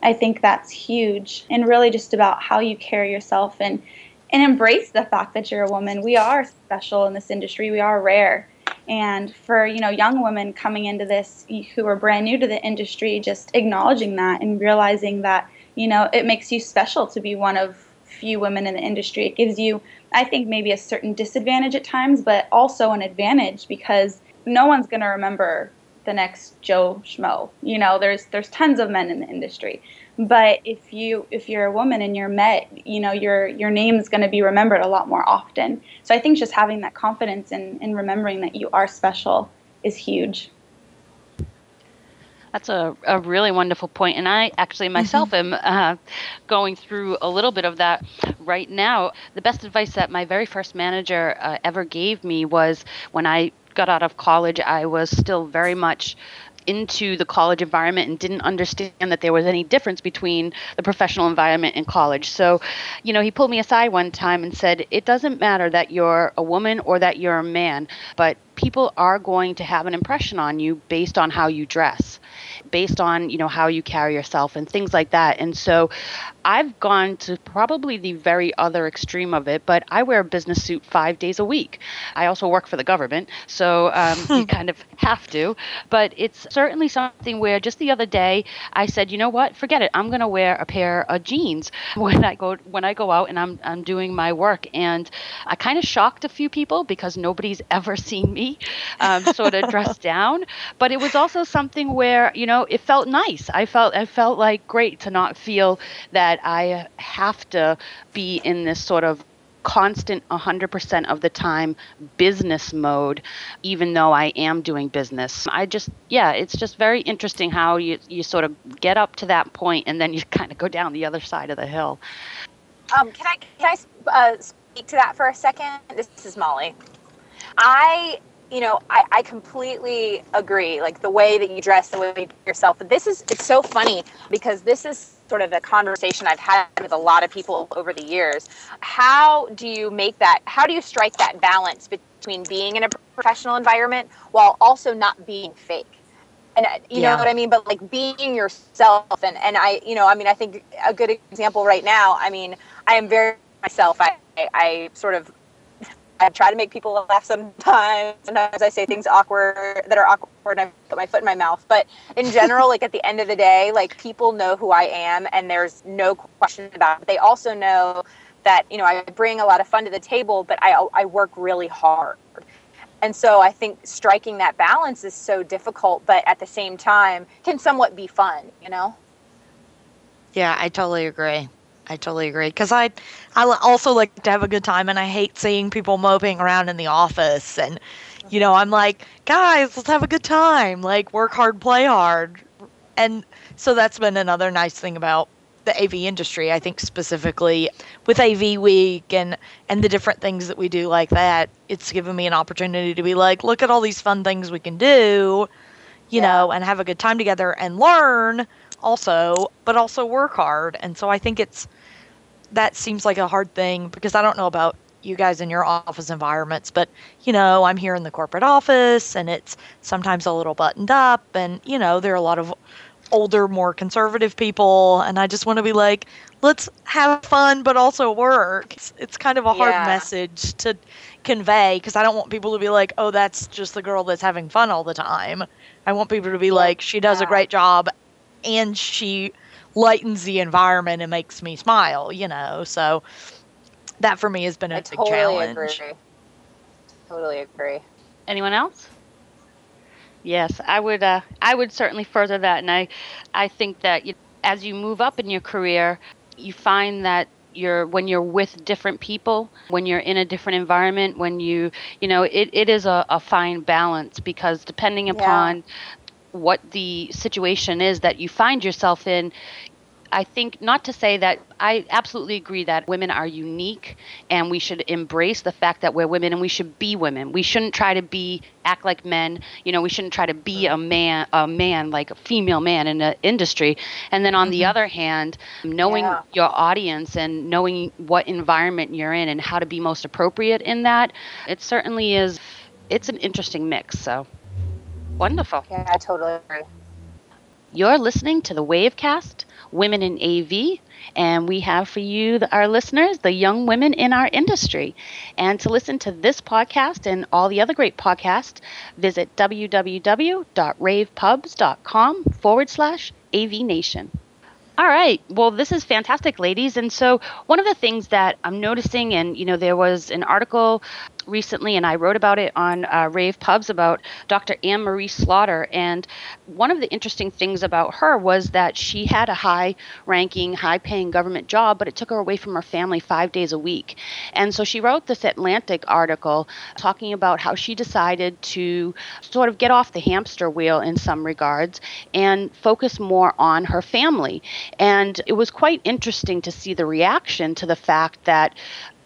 I think that's huge. And really just about how you carry yourself and embrace the fact that you're a woman. We are special in this industry. We are rare. And for, young women coming into this who are brand new to the industry, just acknowledging that and realizing that, it makes you special to be one of few women in the industry. It gives you, I think, maybe a certain disadvantage at times, but also an advantage, because no one's going to remember the next Joe Schmo. There's tons of men in the industry. But if you're a woman and you're met, your name is going to be remembered a lot more often. So I think just having that confidence and remembering that you are special is huge. That's a really wonderful point. And I actually myself am going through a little bit of that right now. The best advice that my very first manager ever gave me was, when I got out of college, I was still very much into the college environment and didn't understand that there was any difference between the professional environment and college. So, he pulled me aside one time and said, it doesn't matter that you're a woman or that you're a man, but people are going to have an impression on you based on how you dress, based on, how you carry yourself and things like that. And so I've gone to probably the very other extreme of it, but I wear a business suit 5 days a week. I also work for the government, so you kind of have to. But it's certainly something where just the other day I said, you know what, forget it. I'm going to wear a pair of jeans when I go out and I'm doing my work. And I kind of shocked a few people because nobody's ever seen me sort of dressed down. But it was also something where, it felt nice. I felt like great to not feel that I have to be in this sort of constant 100% of the time business mode, even though I am doing business. It's just very interesting how you sort of get up to that point and then you kind of go down the other side of the hill. Can I speak to that for a second? This is Molly. I completely agree. Like, the way that you dress, the way you yourself. It's so funny because this is sort of the conversation I've had with a lot of people over the years. How do you strike that balance between being in a professional environment while also not being fake? And you know what I mean? But like being yourself. And I think a good example right now, I am very myself. I try to make people laugh sometimes. Sometimes I say things that are awkward, and I put my foot in my mouth. But in general, like at the end of the day, like people know who I am, and there's no question about it. They also know that, I bring a lot of fun to the table, but I work really hard. And so I think striking that balance is so difficult, but at the same time can somewhat be fun, Yeah, I totally agree. Because I also like to have a good time, and I hate seeing people moping around in the office. And, I'm like, guys, let's have a good time. Like, work hard, play hard. And so that's been another nice thing about the AV industry, I think, specifically with AV Week and the different things that we do like that. It's given me an opportunity to be like, look at all these fun things we can do, you know, and have a good time together and learn also, but also work hard. And so I think that seems like a hard thing, because I don't know about you guys in your office environments, but, I'm here in the corporate office, and it's sometimes a little buttoned up, and, there are a lot of older, more conservative people, and I just want to be like, let's have fun, but also work. It's kind of a hard message to convey, because I don't want people to be like, oh, that's just the girl that's having fun all the time. I want people to be like, she does a great job, and she lightens the environment and makes me smile, So that for me has been a big challenge. Totally agree. Anyone else? Yes, I would certainly further that. And I think that as you move up in your career, you find that when you're with different people, when you're in a different environment, when it is a fine balance, because depending upon what the situation is that you find yourself in, I think, not to say that I absolutely agree that women are unique and we should embrace the fact that we're women and we should be women. We shouldn't try to act like men. We shouldn't try to be a man, like a female man in the industry. And then on the other hand, knowing your audience and knowing what environment you're in and how to be most appropriate in that, it certainly is, it's an interesting mix. So Wonderful. Yeah, I totally agree. You're listening to the WAVEcast, Women in AV, and we have for you, our listeners, the young women in our industry. And to listen to this podcast and all the other great podcasts, visit www.ravepubs.com/AVNation. All right. Well, this is fantastic, ladies. And so one of the things that I'm noticing, and, you know, there was an article recently, and I wrote about it on rAVe Pubs about Dr. Anne-Marie Slaughter. And one of the interesting things about her was that she had a high-ranking, high-paying government job, but it took her away from her family 5 days a week. And so she wrote this Atlantic article talking about how she decided to sort of get off the hamster wheel in some regards and focus more on her family. And it was quite interesting to see the reaction to the fact that,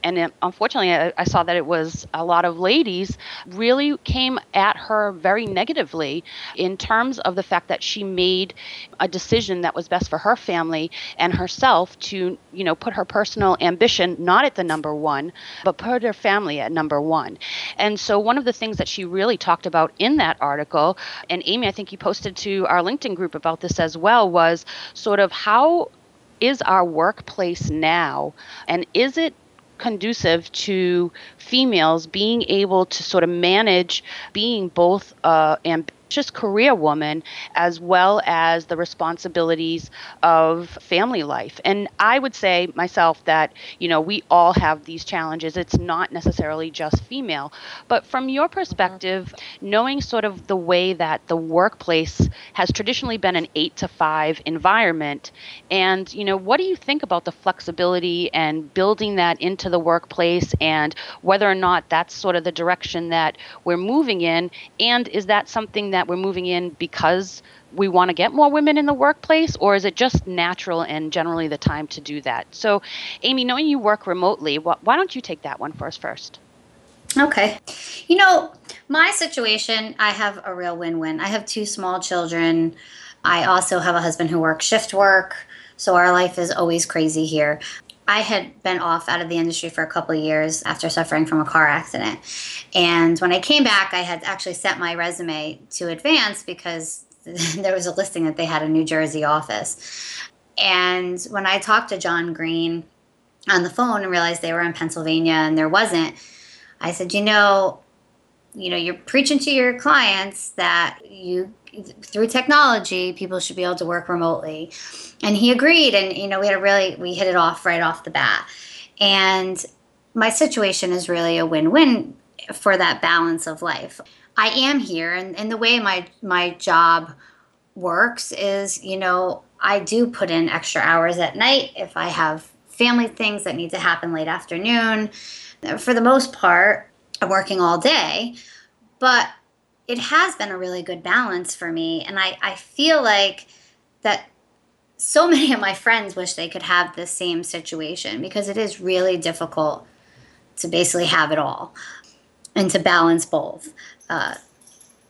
and unfortunately, I saw that it was a lot of ladies really came at her very negatively in terms of the fact that she made a decision that was best for her family and herself to, you know, put her personal ambition not at the number one, but put her family at number one. And so one of the things that she really talked about in that article, and Amy, I think you posted to our LinkedIn group about this as well, was sort of how is our workplace now, and is it conducive to females being able to sort of manage being both ambitious career woman as well as the responsibilities of family life. And I would say myself that, you know, we all have these challenges. It's not necessarily just female. But from your perspective, knowing sort of the way that the workplace has traditionally been an 8-to-5 environment, and, you know, what do you think about the flexibility and building that into the workplace, and whether or not that's sort of the direction that we're moving in? And is that something that we're moving in because we want to get more women in the workplace, or is it just natural and generally the time to do that? So, Amy, knowing you work remotely, why don't you take that one for us first? Okay. You know, my situation, I have a real win-win. I have two small children. I also have a husband who works shift work, so our life is always crazy here. I had been off out of the industry for a couple of years after suffering from a car accident. And when I came back, I had actually sent my resume to Advance because there was a listing that they had a New Jersey office. And when I talked to John Green on the phone and realized they were in Pennsylvania and there wasn't, I said, you know, you're preaching to your clients that you, through technology, people should be able to work remotely. And he agreed. And, you know, we hit it off right off the bat. And my situation is really a win-win for that balance of life. I am here. And the way my job works is, you know, I do put in extra hours at night if I have family things that need to happen late afternoon. For the most part, I'm working all day, but it has been a really good balance for me. And I feel like that so many of my friends wish they could have the same situation, because it is really difficult to basically have it all and to balance both.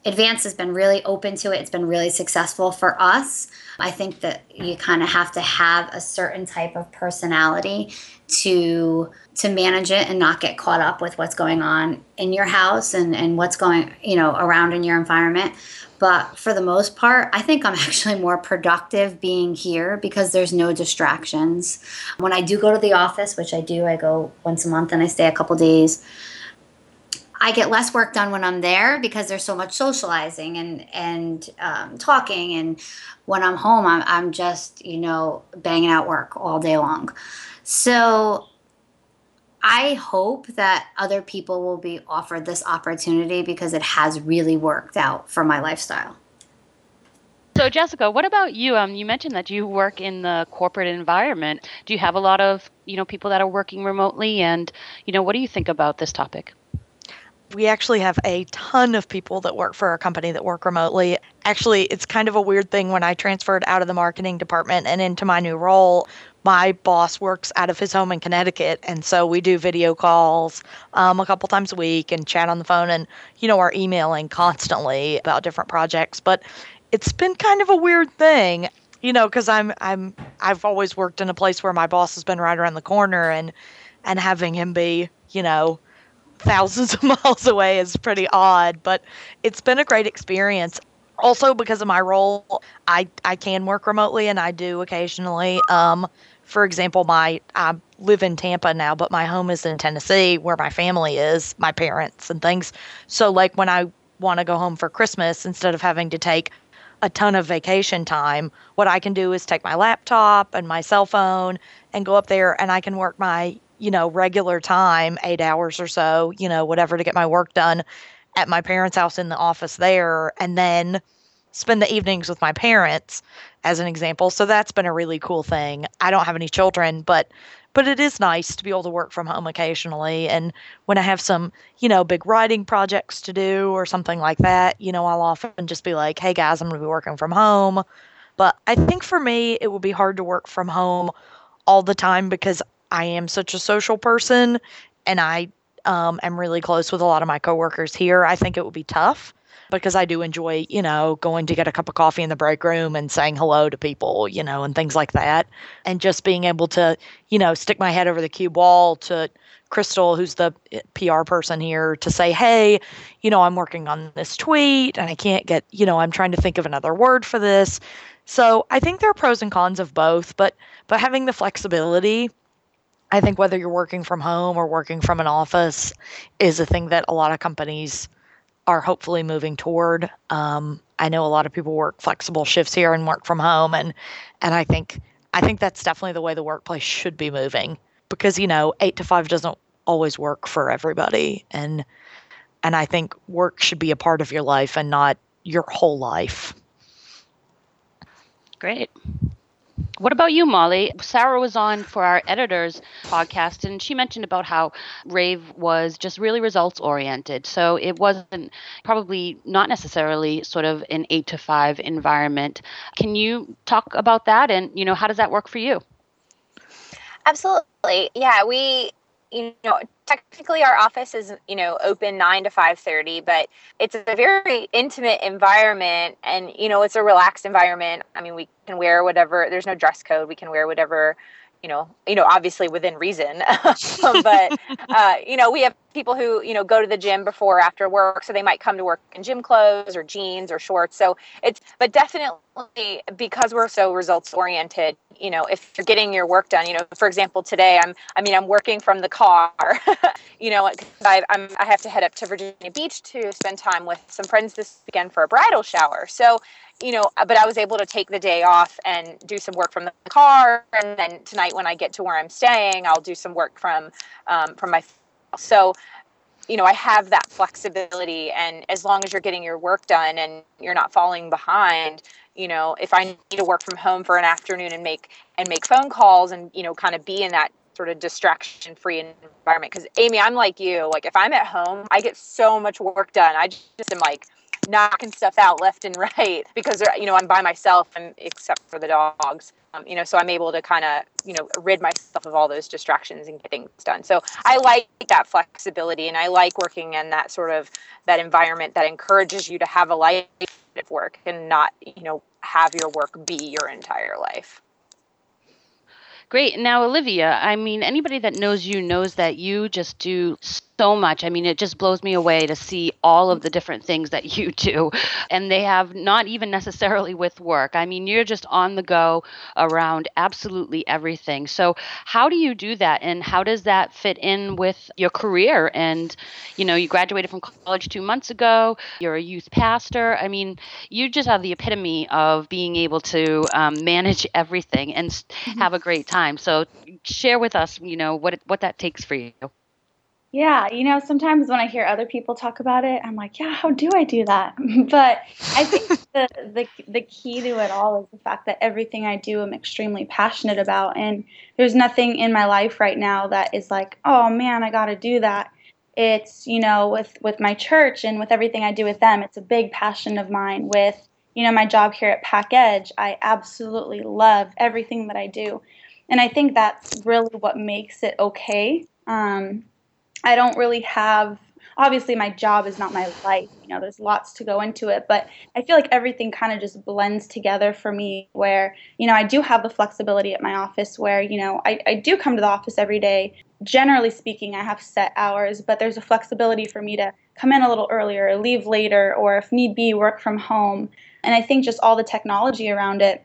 Advance has been really open to it. It's been really successful for us. I think that you kind of have to have a certain type of personality to manage it and not get caught up with what's going on in your house and what's going, you know, around in your environment. But for the most part, I think I'm actually more productive being here because there's no distractions. When I do go to the office, which I do, I go once a month and I stay a couple days, I get less work done when I'm there because there's so much socializing and talking. And when I'm home, I'm just, you know, banging out work all day long. So I hope that other people will be offered this opportunity because it has really worked out for my lifestyle. So, Jessica, what about you? You mentioned that you work in the corporate environment. Do you have a lot of, you know, people that are working remotely? And, you know, what do you think about this topic? We actually have a ton of people that work for our company that work remotely. Actually, it's kind of a weird thing. When I transferred out of the marketing department and into my new role, my boss works out of his home in Connecticut. And so we do video calls a couple times a week and chat on the phone, and, you know, are emailing constantly about different projects. But it's been kind of a weird thing, you know, because I've always worked in a place where my boss has been right around the corner, and having him be, you know, thousands of miles away is pretty odd, but it's been a great experience. Also, because of my role, I can work remotely, and I do occasionally. For example, I live in Tampa now, but my home is in Tennessee, where my family is, my parents and things. So, like, when I want to go home for Christmas, instead of having to take a ton of vacation time, what I can do is take my laptop and my cell phone and go up there, and I can work my, regular time, 8 hours or so, whatever, to get my work done at my parents' house in the office there, and then spend the evenings with my parents, as an example. So that's been a really cool thing. I don't have any children, but it is nice to be able to work from home occasionally. And when I have some, big writing projects to do or something like that, I'll often just be like, hey guys, I'm going to be working from home. But I think for me, it would be hard to work from home all the time because I am such a social person, and I am really close with a lot of my coworkers here. I think it would be tough because I do enjoy, going to get a cup of coffee in the break room and saying hello to people, and things like that. And just being able to, stick my head over the cube wall to Crystal, who's the PR person here, to say, hey, I'm working on this tweet and I can't get, I'm trying to think of another word for this. So I think there are pros and cons of both, but having the flexibility, I think whether you're working from home or working from an office, is a thing that a lot of companies are hopefully moving toward. I know a lot of people work flexible shifts here and work from home, and I think that's definitely the way the workplace should be moving, because 8 to 5 doesn't always work for everybody, and I think work should be a part of your life and not your whole life. Great. What about you, Molly? Sarah was on for our editors podcast, and she mentioned about how rAVe was just really results oriented. So it wasn't probably not necessarily sort of an 8 to 5 environment. Can you talk about that? And, how does that work for you? Absolutely. Yeah, we, technically our office is, open 9 to 5:30, but it's a very intimate environment, and, it's a relaxed environment. I mean, we can wear whatever, there's no dress code. We can wear whatever, obviously within reason, but, we have people who, go to the gym before or after work. So they might come to work in gym clothes or jeans or shorts. So but definitely because we're so results oriented, if you're getting your work done, for example, today, I'm working from the car, I have to head up to Virginia Beach to spend time with some friends this weekend for a bridal shower. So, but I was able to take the day off and do some work from the car. And then tonight when I get to where I'm staying, I'll do some work from my so, I have that flexibility, and as long as you're getting your work done and you're not falling behind, if I need to work from home for an afternoon and make phone calls and, kind of be in that sort of distraction free environment. 'Cause Amy, I'm like you, like if I'm at home, I get so much work done. I just am like knocking stuff out left and right because, I'm by myself and except for the dogs. So I'm able to kind of, rid myself of all those distractions and get things done. So I like that flexibility, and I like working in that sort of that environment that encourages you to have a life of work and not, have your work be your entire life. Great. Now, Olivia, I mean, anybody that knows you knows that you just do so much. I mean, it just blows me away to see all of the different things that you do. And they have not even necessarily with work. I mean, you're just on the go around absolutely everything. So how do you do that? And how does that fit in with your career? And, you graduated from college 2 months ago. You're a youth pastor. I mean, you just are the epitome of being able to manage everything and have a great time. So share with us, what that takes for you. Yeah. Sometimes when I hear other people talk about it, I'm like, yeah, how do I do that? But I think the key to it all is the fact that everything I do, I'm extremely passionate about. And there's nothing in my life right now that is like, oh man, I got to do that. It's, with my church and with everything I do with them, it's a big passion of mine. With, my job here at Pakedge, I absolutely love everything that I do. And I think that's really what makes it okay. I don't really have, obviously my job is not my life, there's lots to go into it, but I feel like everything kind of just blends together for me where, I do have the flexibility at my office where, I do come to the office every day. Generally speaking, I have set hours, but there's a flexibility for me to come in a little earlier, leave later, or if need be, work from home. And I think just all the technology around it,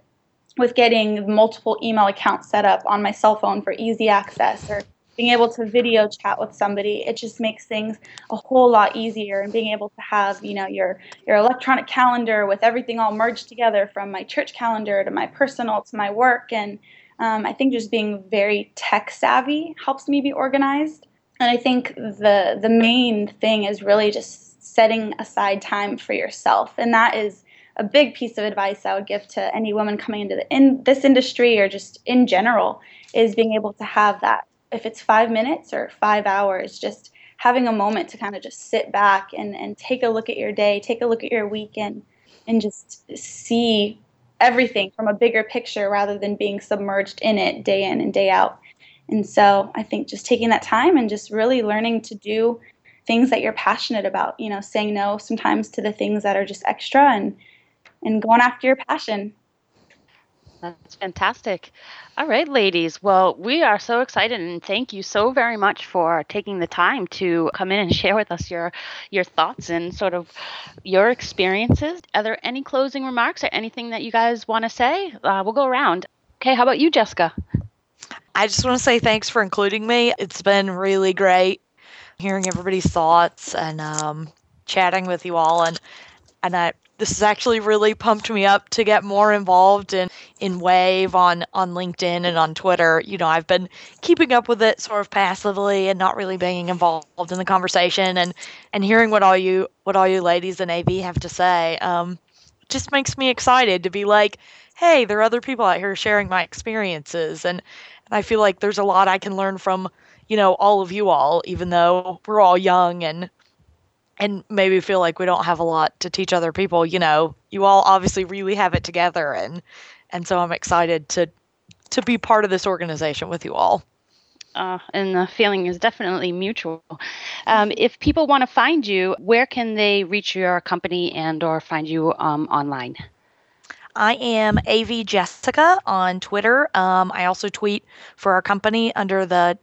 with getting multiple email accounts set up on my cell phone for easy access, or being able to video chat with somebody, it just makes things a whole lot easier. And being able to have, you know, your electronic calendar with everything all merged together, from my church calendar to my personal to my work. And I think just being very tech savvy helps me be organized. And I think the main thing is really just setting aside time for yourself. And that is a big piece of advice I would give to any woman coming into this industry, or just in general, is being able to have that. If it's 5 minutes or 5 hours, just having a moment to kind of just sit back and take a look at your day, take a look at your weekend, and just see everything from a bigger picture rather than being submerged in it day in and day out. And so I think just taking that time and just really learning to do things that you're passionate about, you know, saying no sometimes to the things that are just extra and going after your passion. That's fantastic. All right, ladies. Well, we are so excited, and thank you so very much for taking the time to come in and share with us your thoughts and sort of your experiences. Are there any closing remarks or anything that you guys want to say? We'll go around. Okay, how about you, Jessica? I just want to say thanks for including me. It's been really great hearing everybody's thoughts and chatting with you all. This has actually really pumped me up to get more involved in WAVE on LinkedIn and on Twitter. You know, I've been keeping up with it sort of passively and not really being involved in the conversation, and hearing what all you ladies in AV have to say just makes me excited to be like, hey, there are other people out here sharing my experiences, and I feel like there's a lot I can learn from, you know, all of you all, even though we're all young and maybe feel like we don't have a lot to teach other people. You know, you all obviously really have it together. And so I'm excited to be part of this organization with you all. And the feeling is definitely mutual. If people want to find you, where can they reach your company and or find you online? I am AV Jessica on Twitter. I also tweet for our company under the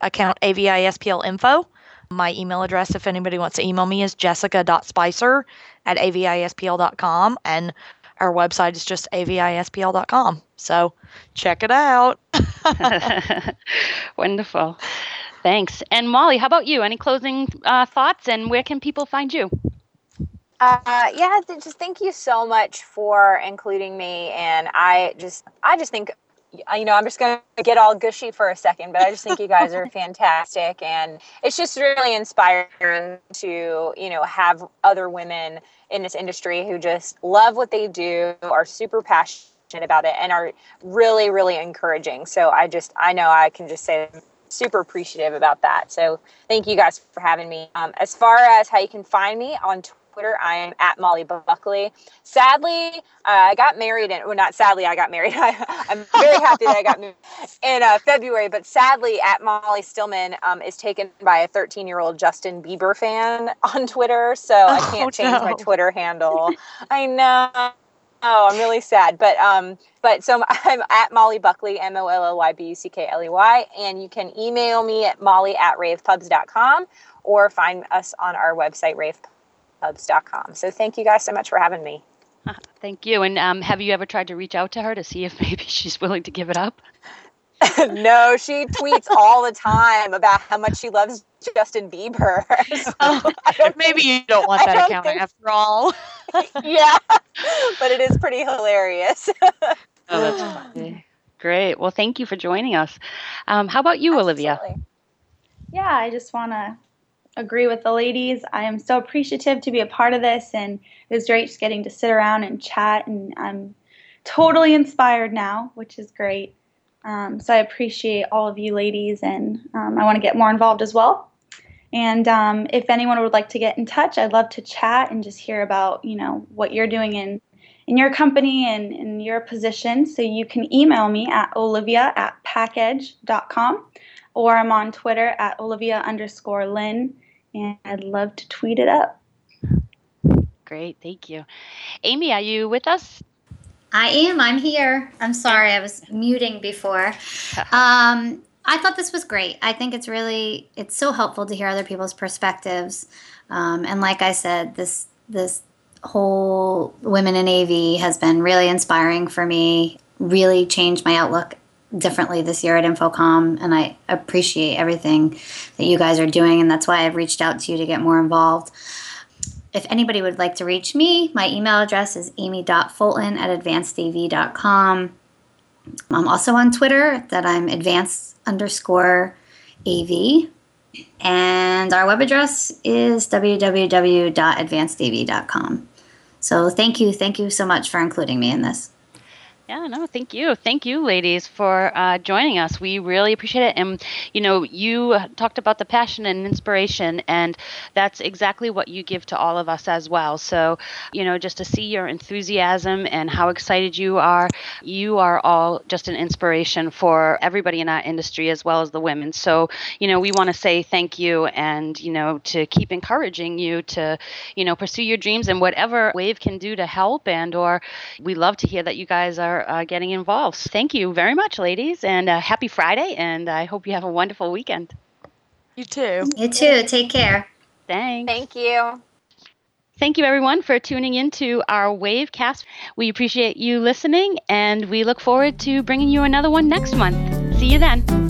account AVI-SPL Info. My email address, if anybody wants to email me, is jessica.spicer@avispl.com. And our website is just avispl.com. So check it out. Wonderful. Thanks. And Molly, how about you? Any closing thoughts, and where can people find you? Just thank you so much for including me. And I just think, you know, I'm just going to get all gushy for a second, but I just think you guys are fantastic. And it's just really inspiring to, you know, have other women in this industry who just love what they do, are super passionate about it, and are really, really encouraging. So I know I can just say I'm super appreciative about that. So thank you guys for having me. As far as how you can find me on Twitter, I am at Molly Buckley. Sadly, I got married, and well, not sadly, I got married. I'm very happy that I got married in February, but sadly, at Molly Stillman is taken by a 13-year-old Justin Bieber fan on Twitter, so I can't change my Twitter handle. I know. Oh, I'm really sad, but so I'm at Molly Buckley, MOLLYBUCKLEY, and you can email me at molly@ravepubs.com or find us on our website, ravepubs.com. So thank you guys so much for having me. Thank you. And have you ever tried to reach out to her to see if maybe she's willing to give it up? No, she tweets all the time about how much she loves Justin Bieber. So maybe you don't want that account after all. Yeah, but it is pretty hilarious. Oh, that's funny. Great. Well, thank you for joining us. How about you, Absolutely. Olivia? Yeah, I just want to agree with the ladies. I am so appreciative to be a part of this, and it was great just getting to sit around and chat, and I'm totally inspired now, which is great. So I appreciate all of you ladies, and I want to get more involved as well. And if anyone would like to get in touch, I'd love to chat and just hear about, you know, what you're doing in your company and in your position. So you can email me at olivia@pakedge.com, or I'm on Twitter at Olivia_Lynn. And I'd love to tweet it up. Great. Thank you. Amy, are you with us? I am. I'm here. I'm sorry. I was muting before. I thought this was great. I think it's so helpful to hear other people's perspectives. And like I said, this whole Women in AV has been really inspiring for me, really changed my outlook differently this year at Infocom, and I appreciate everything that you guys are doing, and that's why I've reached out to you to get more involved. If anybody would like to reach me, my email address is amy.fulton@advancedav.com. I'm also on Twitter, that I'm advanced_AV, and our web address is www.advancedav.com. So thank you so much for including me in this. Yeah, no, thank you. Thank you, ladies, for joining us. We really appreciate it. And, you know, you talked about the passion and inspiration, and that's exactly what you give to all of us as well. So, you know, just to see your enthusiasm and how excited you are all just an inspiration for everybody in our industry as well as the women. So, you know, we want to say thank you and, you know, to keep encouraging you to, you know, pursue your dreams and whatever WAVE can do to help, and or we love to hear that you guys are getting involved. Thank you very much, ladies, and happy Friday, and I hope you have a wonderful weekend. You too. You too. Take care. Thanks. Thank you. Thank you, everyone, for tuning into our WAVEcast. We appreciate you listening, and we look forward to bringing you another one next month. See you then.